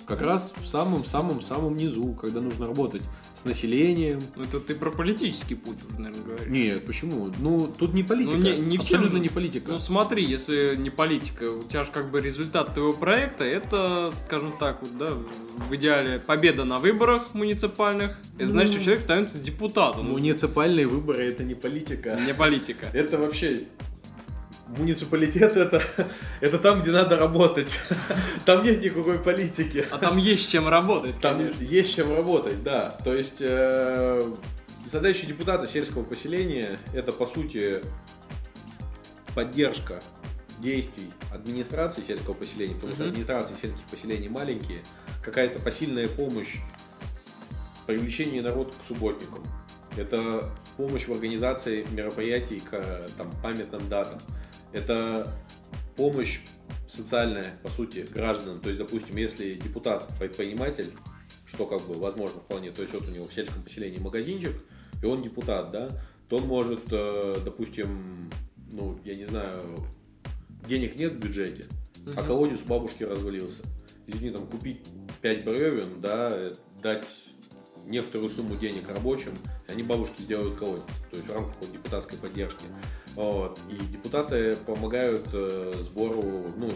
Как раз в самом-самом-самом низу, когда нужно работать с населением. Ну, это ты про политический путь, наверное, говоришь. Нет, почему? Ну, тут не политика. Ну, не, не абсолютно всем... не политика. Ну, смотри, если не политика, у тебя же как бы результат твоего проекта, это, скажем так, вот, да, в идеале победа на выборах муниципальных. Это ну... значит, что человек становится депутатом. Муниципальные выборы — это не политика. Не политика. Это вообще... Муниципалитет это, это там, где надо работать. Там нет никакой политики. А там есть чем работать. Там конечно. Есть чем работать, да. То есть э, задача депутата сельского поселения — это по сути поддержка действий администрации сельского поселения, потому mm-hmm. что администрации сельских поселений маленькие, какая-то посильная помощь в привлечении народа к субботникам. Это помощь в организации мероприятий к там, памятным датам. Это помощь социальная, по сути, гражданам. То есть, допустим, если депутат-предприниматель, что как бы возможно вполне, то есть вот у него в сельском поселении магазинчик, и он депутат, да, то он может, допустим, ну, я не знаю, денег нет в бюджете, угу. а колодец бабушки развалился. Извини, там, купить пять бревен, да, дать некоторую сумму денег рабочим, они бабушки сделают колодец, то есть в рамках депутатской поддержки. Вот. И депутаты помогают э, сбору, ну,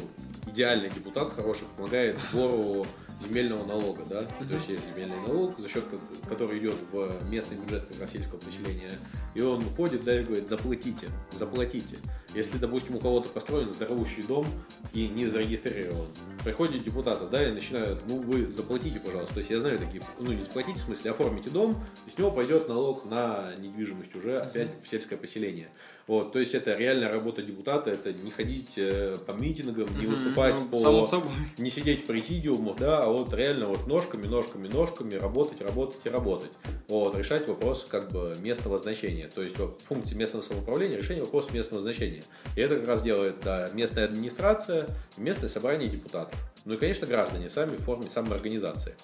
идеальный депутат хороший помогает сбору земельного налога, да, то есть есть земельный налог, за счет который идет в местный бюджет российского поселения, и он уходит, да, и говорит, заплатите, заплатите. Если, допустим, у кого-то построен здоровущий дом и не зарегистрирован, приходят депутаты, да, и начинают, ну, вы заплатите, пожалуйста, то есть я знаю такие, ну, не заплатите, в смысле, оформите дом, и с него пойдет налог на недвижимость уже опять в сельское поселение. Вот, то есть это реальная работа депутата, это не ходить по митингам, не выступать, mm-hmm, по, само не сидеть в президиумах, да, а вот реально вот ножками, ножками, ножками работать, работать и работать. Вот, решать вопрос как бы местного значения, то есть функции местного самоуправления, решение вопроса местного значения. населения. И это как раз делает да, местная администрация, местное собрание депутатов. Ну и, конечно, граждане сами в форме самоорганизации.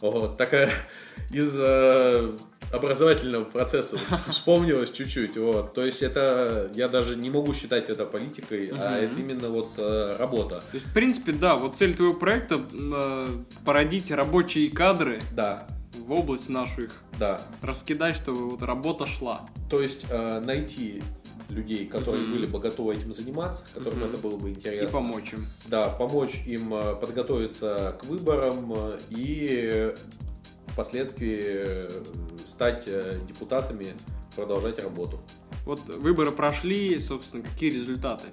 Вот, такая из э, образовательного процесса вспомнилось чуть-чуть. Вот. То есть это, я даже не могу считать это политикой, угу. а это именно вот э, работа. То есть, в принципе, да, вот цель твоего проекта э, породить рабочие кадры. Да. В область нашу их да. раскидать, чтобы вот работа шла. То есть э, найти людей, которые mm-hmm. были бы готовы этим заниматься, которым mm-hmm. это было бы интересно. И помочь им. Да, помочь им подготовиться к выборам и впоследствии стать депутатами, продолжать работу. Вот выборы прошли, собственно, какие результаты?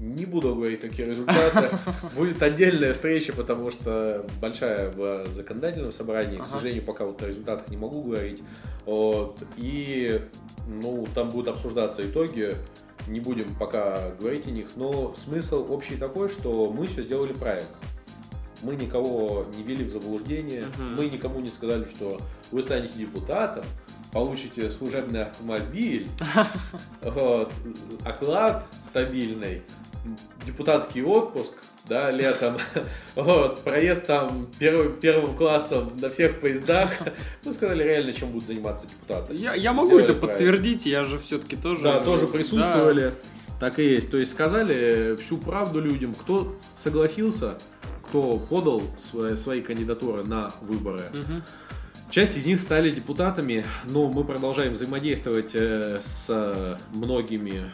Не буду говорить такие результаты. Будет отдельная встреча, потому что большая в законодательном собрании. Ага. К сожалению, пока вот о результатах не могу говорить. Вот. И ну, там будут обсуждаться итоги. Не будем пока говорить о них. Но смысл общий такой, что мы все сделали правильно. Мы никого не вели в заблуждение. Ага. Мы никому не сказали, что вы станете депутатом, получите служебный автомобиль, оклад стабильный, депутатский отпуск, да, летом, вот, проезд там первым, первым классом на всех поездах. Ну, сказали реально, чем будут заниматься депутаты. Я, я могу это проект. Подтвердить, я же все-таки тоже... Да, тоже присутствовали. Да. Так и есть. То есть сказали всю правду людям, кто согласился, кто подал свои, свои кандидатуры на выборы. Угу. Часть из них стали депутатами, но мы продолжаем взаимодействовать с многими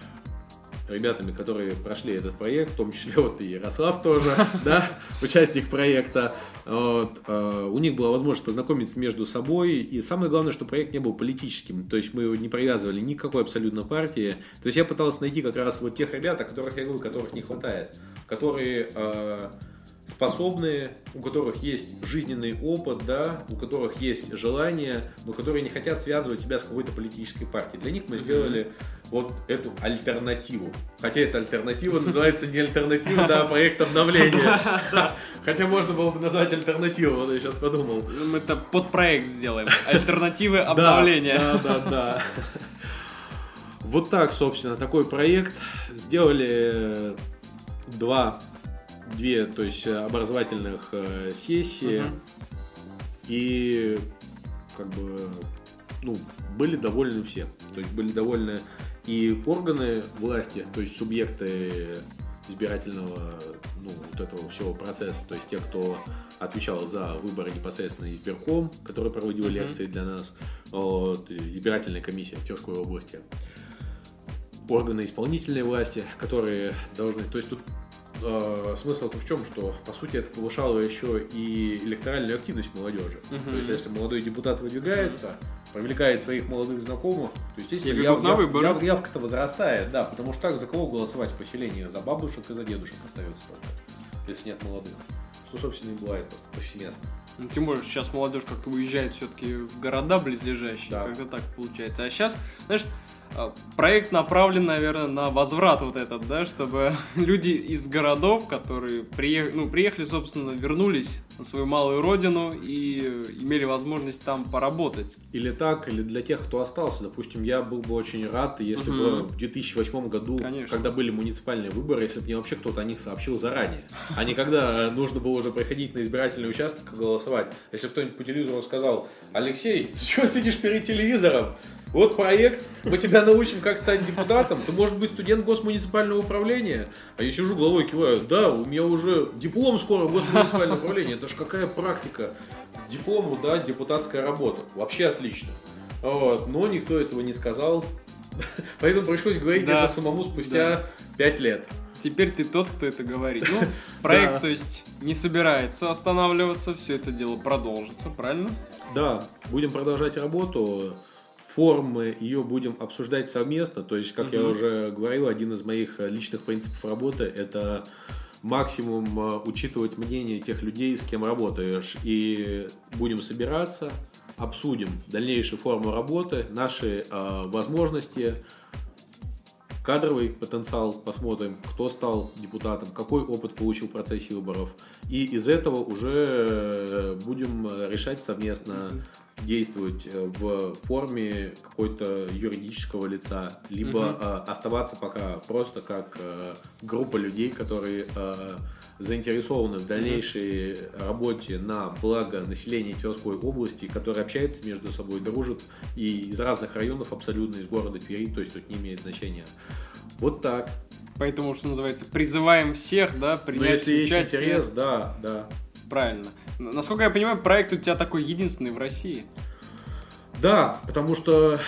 ребятами, которые прошли этот проект, в том числе вот и Ярослав тоже, да, участник проекта. Вот. У них была возможность познакомиться между собой, и самое главное, что проект не был политическим, то есть мы его не привязывали ни к какой абсолютно партии. То есть я пытался найти как раз вот тех ребят, о которых я говорю, которых не хватает, которые способные, у которых есть жизненный опыт, да, у которых есть желание, но которые не хотят связывать себя с какой-то политической партией. Для них мы сделали mm-hmm. вот эту альтернативу. Хотя эта альтернатива называется не альтернатива, да, а проект обновления. Хотя можно было бы назвать альтернативу, вот я сейчас подумал. Мы это подпроект сделаем. Альтернативы обновления. Да, да, да. Вот так, собственно, такой проект. Сделали два Две, то есть, образовательных э, сессии, uh-huh. и как бы, ну, были довольны все, то есть, были довольны и органы власти, то есть, субъекты избирательного, ну, вот этого всего процесса, то есть, те, кто отвечал за выборы непосредственно избирком, который проводил uh-huh. лекции для нас, вот, избирательная комиссия в Тверской области, органы исполнительной власти, которые должны, то есть, тут смысл-то в чем, что, по сути, это повышало еще и электоральную активность молодежи. Uh-huh. То есть, если молодой депутат выдвигается, uh-huh. привлекает своих молодых знакомых, то, естественно, яв, яв, яв, явка-то возрастает, да, потому что так за кого голосовать в поселении? За бабушек и за дедушек остается только, если нет молодых. Что, собственно, и бывает повсеместно. Ну, тем более, сейчас молодежь как-то уезжает все-таки в города близлежащие, да. Как-то так получается. А сейчас, знаешь, проект направлен, наверное, на возврат вот этот, да, чтобы люди из городов, которые приех... ну, приехали, собственно, вернулись на свою малую родину и имели возможность там поработать. Или так, или для тех, кто остался. Допустим, я был бы очень рад, если угу. бы в две тысячи восьмом году, конечно. Когда были муниципальные выборы, если бы мне вообще кто-то о них сообщил заранее, а не когда нужно было уже приходить на избирательный участок и голосовать. Если кто-нибудь по телевизору сказал: «Алексей, ты чего сидишь перед телевизором? Вот проект, мы тебя научим, как стать депутатом. Ты, может быть, студент госмуниципального управления». А я сижу головой киваю: да, у меня уже диплом скоро в госмуниципальном управлении. Это ж какая практика. Диплому, да, депутатская работа. Вообще отлично. Вот. Но никто этого не сказал. Поэтому пришлось говорить да. это самому спустя да. пять лет. Теперь ты тот, кто это говорит. Ну, проект, да. то есть, не собирается останавливаться. Все это дело продолжится, правильно? Да, будем продолжать работу. Формы ее будем обсуждать совместно, то есть, как угу. я уже говорил, один из моих личных принципов работы – это максимум учитывать мнение тех людей, с кем работаешь, и будем собираться, обсудим дальнейшую форму работы, наши э, возможности, кадровый потенциал, посмотрим, кто стал депутатом, какой опыт получил в процессе выборов, и из этого уже будем решать совместно действовать в форме какой-то юридического лица, либо mm-hmm. э, оставаться пока просто как э, группа людей, которые э, заинтересованы в дальнейшей mm-hmm. работе на благо населения Тверской области, которые общаются между собой, дружат и из разных районов, абсолютно из города Твери, то есть тут не имеет значения. Вот так. Поэтому, что называется, призываем всех, да, принять ну, если участие. Если есть интерес, да, да. Правильно. Насколько я понимаю, проект у тебя такой единственный в России. Да, потому что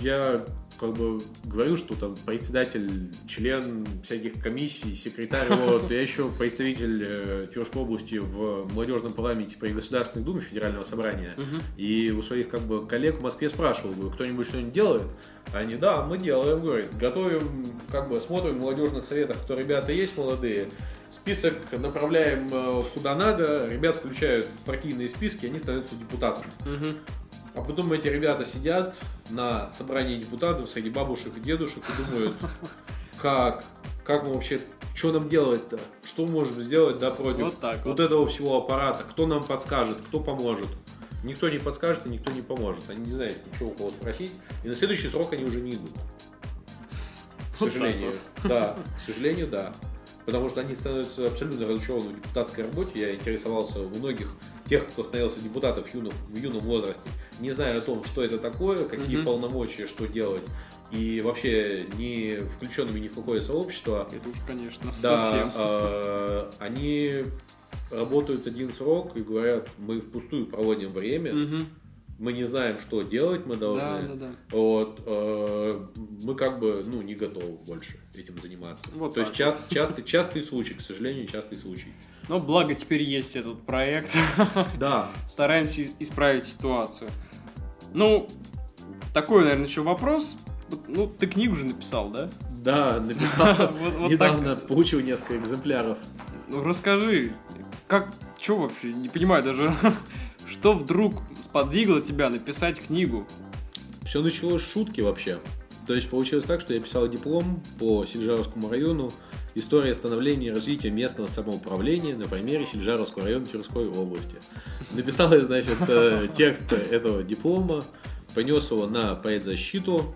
я как бы говорю, что там председатель, член всяких комиссий, секретарь, вот, я еще представитель Тверской области в Молодежном парламенте при Государственной Думе Федерального собрания. И у своих как бы коллег в Москве спрашивал, кто-нибудь что-нибудь делает? Они, да, мы делаем, говорит, готовим, как бы смотрим в молодежных советах, кто ребята есть молодые, список направляем куда надо, ребят включают в партийные списки, они становятся депутатами. Угу. А потом эти ребята сидят на собрании депутатов среди бабушек и дедушек и думают, как, как мы вообще, что нам делать-то, что мы можем сделать, да, против вот, так, вот. вот этого всего аппарата, кто нам подскажет, кто поможет. Никто не подскажет и никто не поможет. Они не знают ничего у кого спросить. И на следующий срок они уже не идут. К сожалению. Да, к сожалению, да. Потому что они становятся абсолютно разочарованы в депутатской работе. Я интересовался у многих тех, кто становился депутатом в юном, в юном возрасте, не зная о том, что это такое, какие mm-hmm. полномочия, что делать. И вообще не включенными ни в какое сообщество. Это уж, конечно, да, совсем. Они... работают один срок и говорят, мы впустую проводим время, угу. мы не знаем, что делать мы должны, да, да, да. Вот, э, мы как бы ну, не готовы больше этим заниматься. Вот то есть част, частый, частый случай, к сожалению, частый случай. Но благо теперь есть этот проект, да. Стараемся исправить ситуацию. Ну, такой, наверное, еще вопрос. Ну, ты книгу же написал, да? Да, написал. Недавно получил несколько экземпляров. Ну, расскажи, как, что вообще, не понимаю даже, что вдруг сподвигло тебя написать книгу? Все началось с шутки вообще. То есть получилось так, что я писал диплом по Селижаровскому району «История становления и развития местного самоуправления на примере Селижаровского района Тверской области». Написал я, значит, текст этого диплома, понес его на поэтзащиту.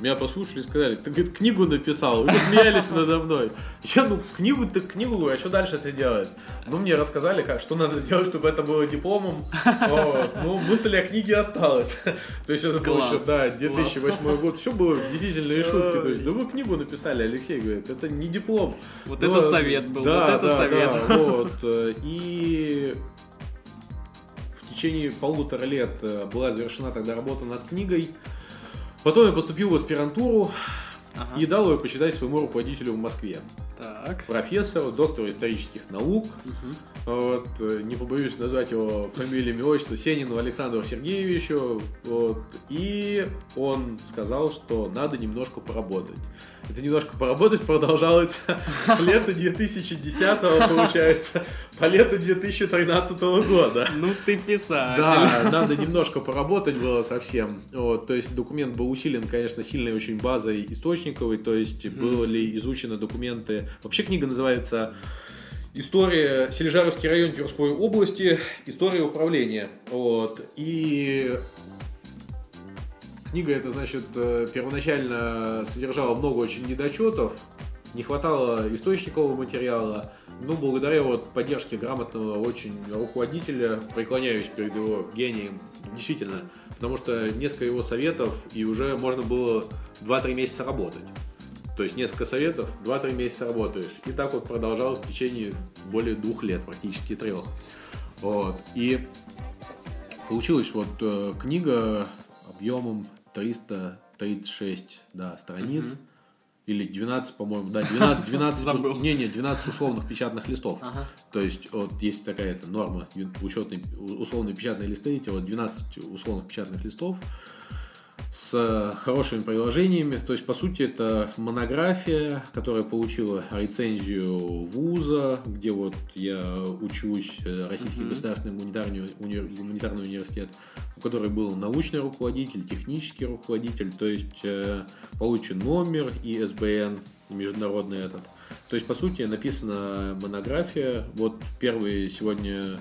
Меня послушали и сказали, ты, говорит, книгу написал, и вы смеялись надо мной. Я, ну, книгу, так книгу, а что дальше ты делаешь? Ну, мне рассказали, как, что надо сделать, чтобы это было дипломом. Вот. Ну, мысль о книге осталась. То есть это класс, было еще, да, две тысячи восьмой год, все было действительно и шутки. То есть, да вы книгу написали, Алексей говорит, это не диплом. Вот но, это совет был, да, вот это да, совет. Да, вот. И в течение полутора лет была завершена тогда работа над книгой. Потом я поступил в аспирантуру ага. и дал ее почитать своему руководителю в Москве. Так. Профессору, доктору исторических наук. Угу. Вот, не побоюсь назвать его фамилию, имя, отчество, Сенину Александру Сергеевичу. Вот, и он сказал, что надо немножко поработать. Это немножко поработать продолжалось с лета две тысячи десятого, получается, по лето две тысячи тринадцатого года. Ну ты писатель. Да, надо немножко поработать было совсем. Вот, то есть документ был усилен, конечно, сильной очень базой источниковой, то есть mm. были изучены документы. Вообще книга называется «История Селижаровский район Тверской области. История управления». Вот, и... Книга эта, значит, первоначально содержала много очень недочетов, не хватало источникового материала, но благодаря вот поддержке грамотного очень руководителя, преклоняюсь перед его гением, действительно, потому что несколько его советов, и уже можно было два-три месяца работать. То есть несколько советов, два-три месяца работаешь. И так вот продолжалось в течение более двух лет, практически трех. Вот. И получилась вот э, книга объемом триста тридцать шесть да, страниц, uh-huh. или двенадцать, по-моему, да, двенадцать, двенадцать, не, не, двенадцать условных печатных листов. Uh-huh. То есть, вот есть такая-то норма, учетные условные печатные листы, эти вот двенадцать условных печатных листов с хорошими приложениями. То есть, по сути, это монография, которая получила рецензию вуза, где вот я учусь, Российский mm-hmm. государственный гуманитарный, универ... гуманитарный университет, у которой был научный руководитель, технический руководитель, то есть э, получен номер и СБН международный этот. То есть, по сути, написана монография. Вот первые сегодня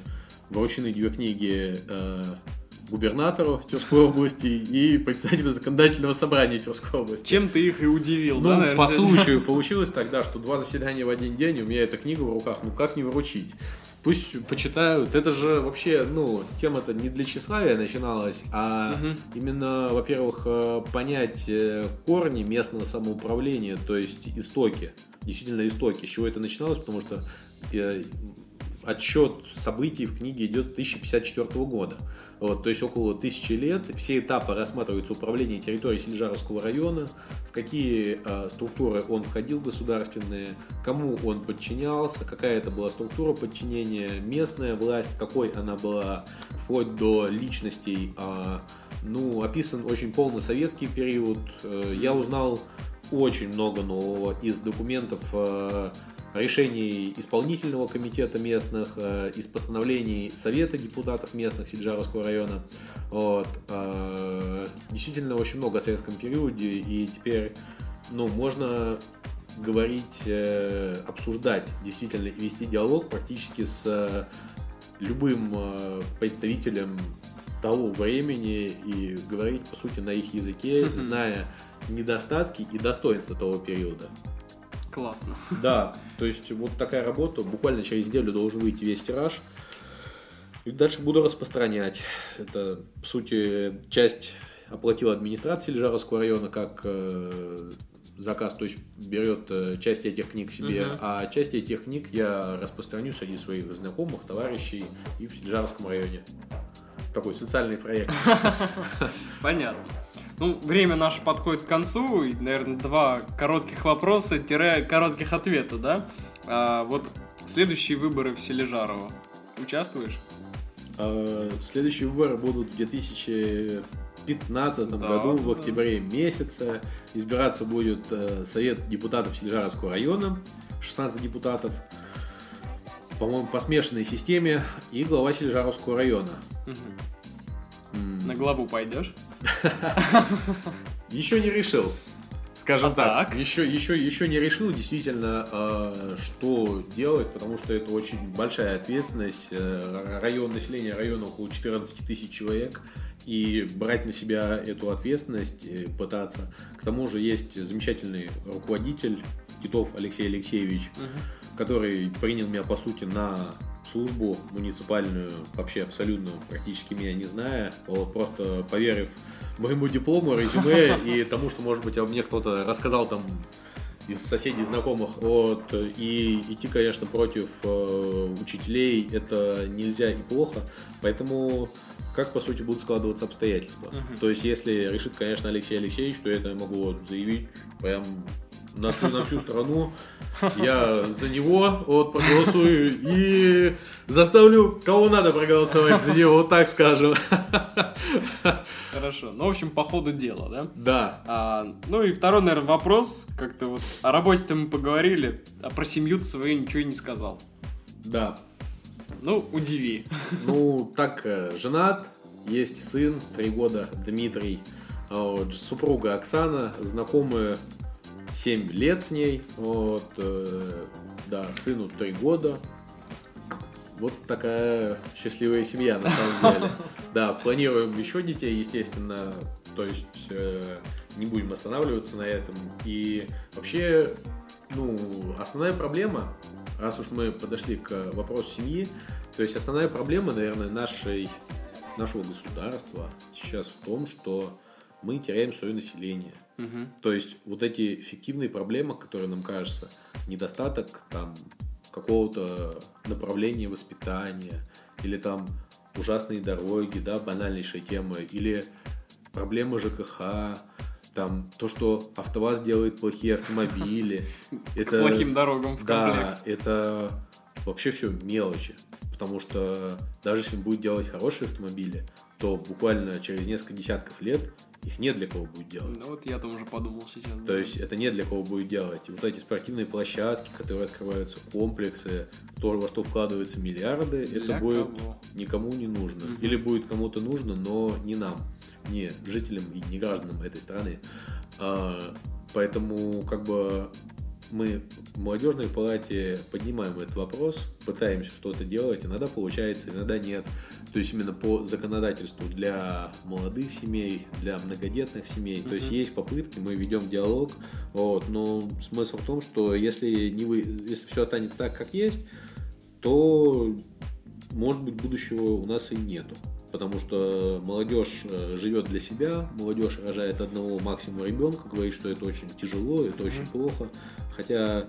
вручены две книги э, губернатору Тверской области и председателю законодательного собрания Тверской области. Чем ты их и удивил, ну, да, наверное? По случаю получилось тогда, что два заседания в один день, у меня эта книга в руках, ну как не вручить? Пусть почитают. Это же вообще, ну, тема-то не для тщеславия начиналась, а угу. именно, во-первых, понять корни местного самоуправления, то есть истоки, действительно истоки, с чего это начиналось, потому что отсчет событий в книге идет с тысяча пятьдесят четвёртого года. Вот, то есть около тысячи лет. Все этапы рассматриваются управление территорией Селижаровского района, в какие э, структуры он входил государственные, кому он подчинялся, какая это была структура подчинения, местная власть, какой она была, вплоть до личностей. Э, ну, описан очень полно советский период. Э, я узнал очень много нового из документов, э, решений исполнительного комитета местных, э, из постановлений Совета депутатов местных Селижаровского района. Вот, э, действительно очень много о советском периоде, и теперь, ну, можно говорить, э, обсуждать, действительно, и вести диалог практически с э, любым э, представителем того времени и говорить, по сути, на их языке, зная недостатки и достоинства того периода. Классно. Да, то есть вот такая работа, буквально через неделю должен выйти весь тираж, и дальше буду распространять. Это, по сути, часть оплатила администрация Селижаровского района как э, заказ, то есть берет э, часть этих книг себе, угу. а часть этих книг я распространю среди своих знакомых, товарищей и в Селижаровском районе. Такой социальный проект. Понятно. Ну, время наше подходит к концу, и, наверное, два коротких вопроса, тире коротких ответа, да? А, вот следующие выборы в Селижарово. Участвуешь? А, следующие выборы будут в две тысячи пятнадцатом да, году, в октябре да. месяце. Избираться будет Совет депутатов Селижаровского района, шестнадцать депутатов, по-моему, по смешанной системе, и глава Селижаровского района. Угу. М-м. На главу пойдешь? Еще не решил, скажем так. Еще, еще, еще не решил действительно, что делать, потому что это очень большая ответственность. Район, население района около четырнадцати тысяч человек, и брать на себя эту ответственность, пытаться. К тому же есть замечательный руководитель Титов Алексей Алексеевич, который принял меня, по сути, на службу муниципальную, вообще абсолютно практически меня не зная, просто поверив моему диплому, резюме и тому, что, может быть, мне кто-то рассказал там из соседей, знакомых. Вот. И идти, конечно, против э, учителей это нельзя и плохо, поэтому как, по сути, будут складываться обстоятельства. Uh-huh. То есть, если решит, конечно, Алексей Алексеевич, то это я могу заявить прям на всю, на всю страну. Я за него вот проголосую и заставлю, кого надо, проголосовать за него, вот так скажем. Хорошо. Ну, в общем, по ходу дела, да? Да. А, ну и второй, наверное, вопрос. Как-то вот о работе-то мы поговорили, а про семью-то свою ничего не сказал. Да. Ну, удиви. Ну, так, женат, есть сын, три года, Дмитрий, вот, супруга Оксана, знакомые семь лет с ней, вот, э, да, сыну три года. Вот такая счастливая семья, на самом деле. Да, планируем еще детей, естественно, то есть э, не будем останавливаться на этом. И вообще, ну, основная проблема, раз уж мы подошли к вопросу семьи, то есть основная проблема, наверное, нашей, нашего государства сейчас в том, что мы теряем свое население. Угу. То есть вот эти фиктивные проблемы, которые нам кажутся, недостаток там какого-то направления воспитания, или там ужасные дороги, да, банальнейшая тема, или проблема ЖКХ, там то, что АвтоВАЗ делает плохие автомобили. К плохим дорогам в комплект. Да, это вообще все мелочи, потому что даже если он будет делать хорошие автомобили, то буквально через несколько десятков лет их не для кого будет делать. Ну вот я тоже подумал сейчас. То есть это не для кого будет делать. И вот эти спортивные площадки, которые открываются, комплексы, то, во что вкладываются миллиарды, для это будет кого? Никому не нужно. Угу. Или будет кому-то нужно, но не нам, не жителям и не гражданам этой страны. А, поэтому как бы мы в молодежной палате поднимаем этот вопрос, пытаемся что-то делать, иногда получается, иногда нет. То есть именно по законодательству для молодых семей, для многодетных семей. Mm-hmm. То есть есть попытки, мы ведем диалог, вот, но смысл в том, что если, не вы, если все останется так, как есть, то, может быть, будущего у нас и нету. Потому что молодежь живет для себя, молодежь рожает одного максимума ребенка, говорит, что это очень тяжело, это mm-hmm. очень плохо. Хотя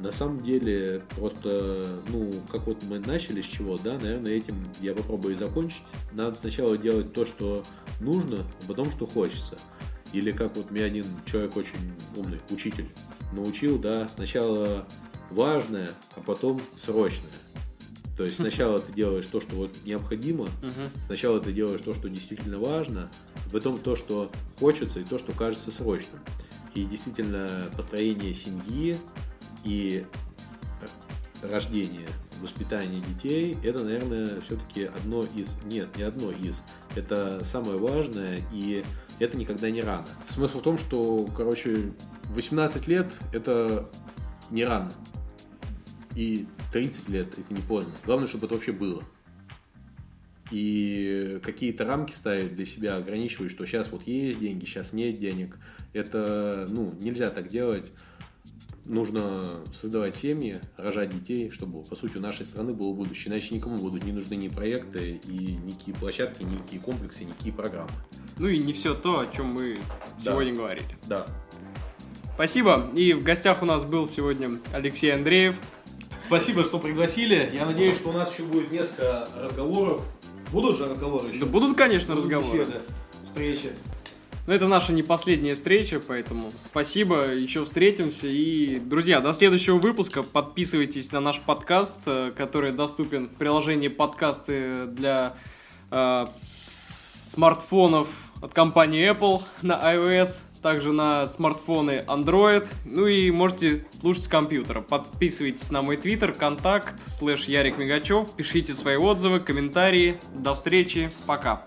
на самом деле просто, ну, как вот мы начали с чего, да, наверное, этим я попробую и закончить. Надо сначала делать то, что нужно, а потом, что хочется. Или как вот меня один человек очень умный, учитель, научил, да, сначала важное, а потом срочное. То есть сначала ты делаешь то, что вот необходимо, uh-huh. сначала ты делаешь то, что действительно важно, потом то, что хочется, и то, что кажется срочным. И действительно построение семьи и рождение, воспитание детей, это, наверное, все-таки одно из... Нет, не одно из. Это самое важное, и это никогда не рано. Смысл в том, что, короче, восемнадцать лет – это не рано. И тридцать лет – это не поздно. Главное, чтобы это вообще было. И какие-то рамки ставить для себя, ограничивать, что сейчас вот есть деньги, сейчас нет денег. Это, ну, нельзя так делать. Нужно создавать семьи, рожать детей, чтобы, по сути, у нашей страны было будущее. Иначе никому будут не нужны ни проекты, и никакие площадки, никакие комплексы, никакие программы. Ну и не все то, о чем мы да. сегодня говорили. Да. Спасибо. И в гостях у нас был сегодня Алексей Андреев. Спасибо, что пригласили. Я надеюсь, что у нас еще будет несколько разговоров. Будут же разговоры еще? Да будут, конечно, будут разговоры. Беседы, встречи. Но это наша не последняя встреча, поэтому спасибо, еще встретимся. И, друзья, до следующего выпуска подписывайтесь на наш подкаст, который доступен в приложении подкасты для э, смартфонов от компании Apple на iOS, также на смартфоны Android, ну и можете слушать с компьютера. Подписывайтесь на мой твиттер, контакт, слэш Ярик Мигачев, пишите свои отзывы, комментарии. До встречи, пока!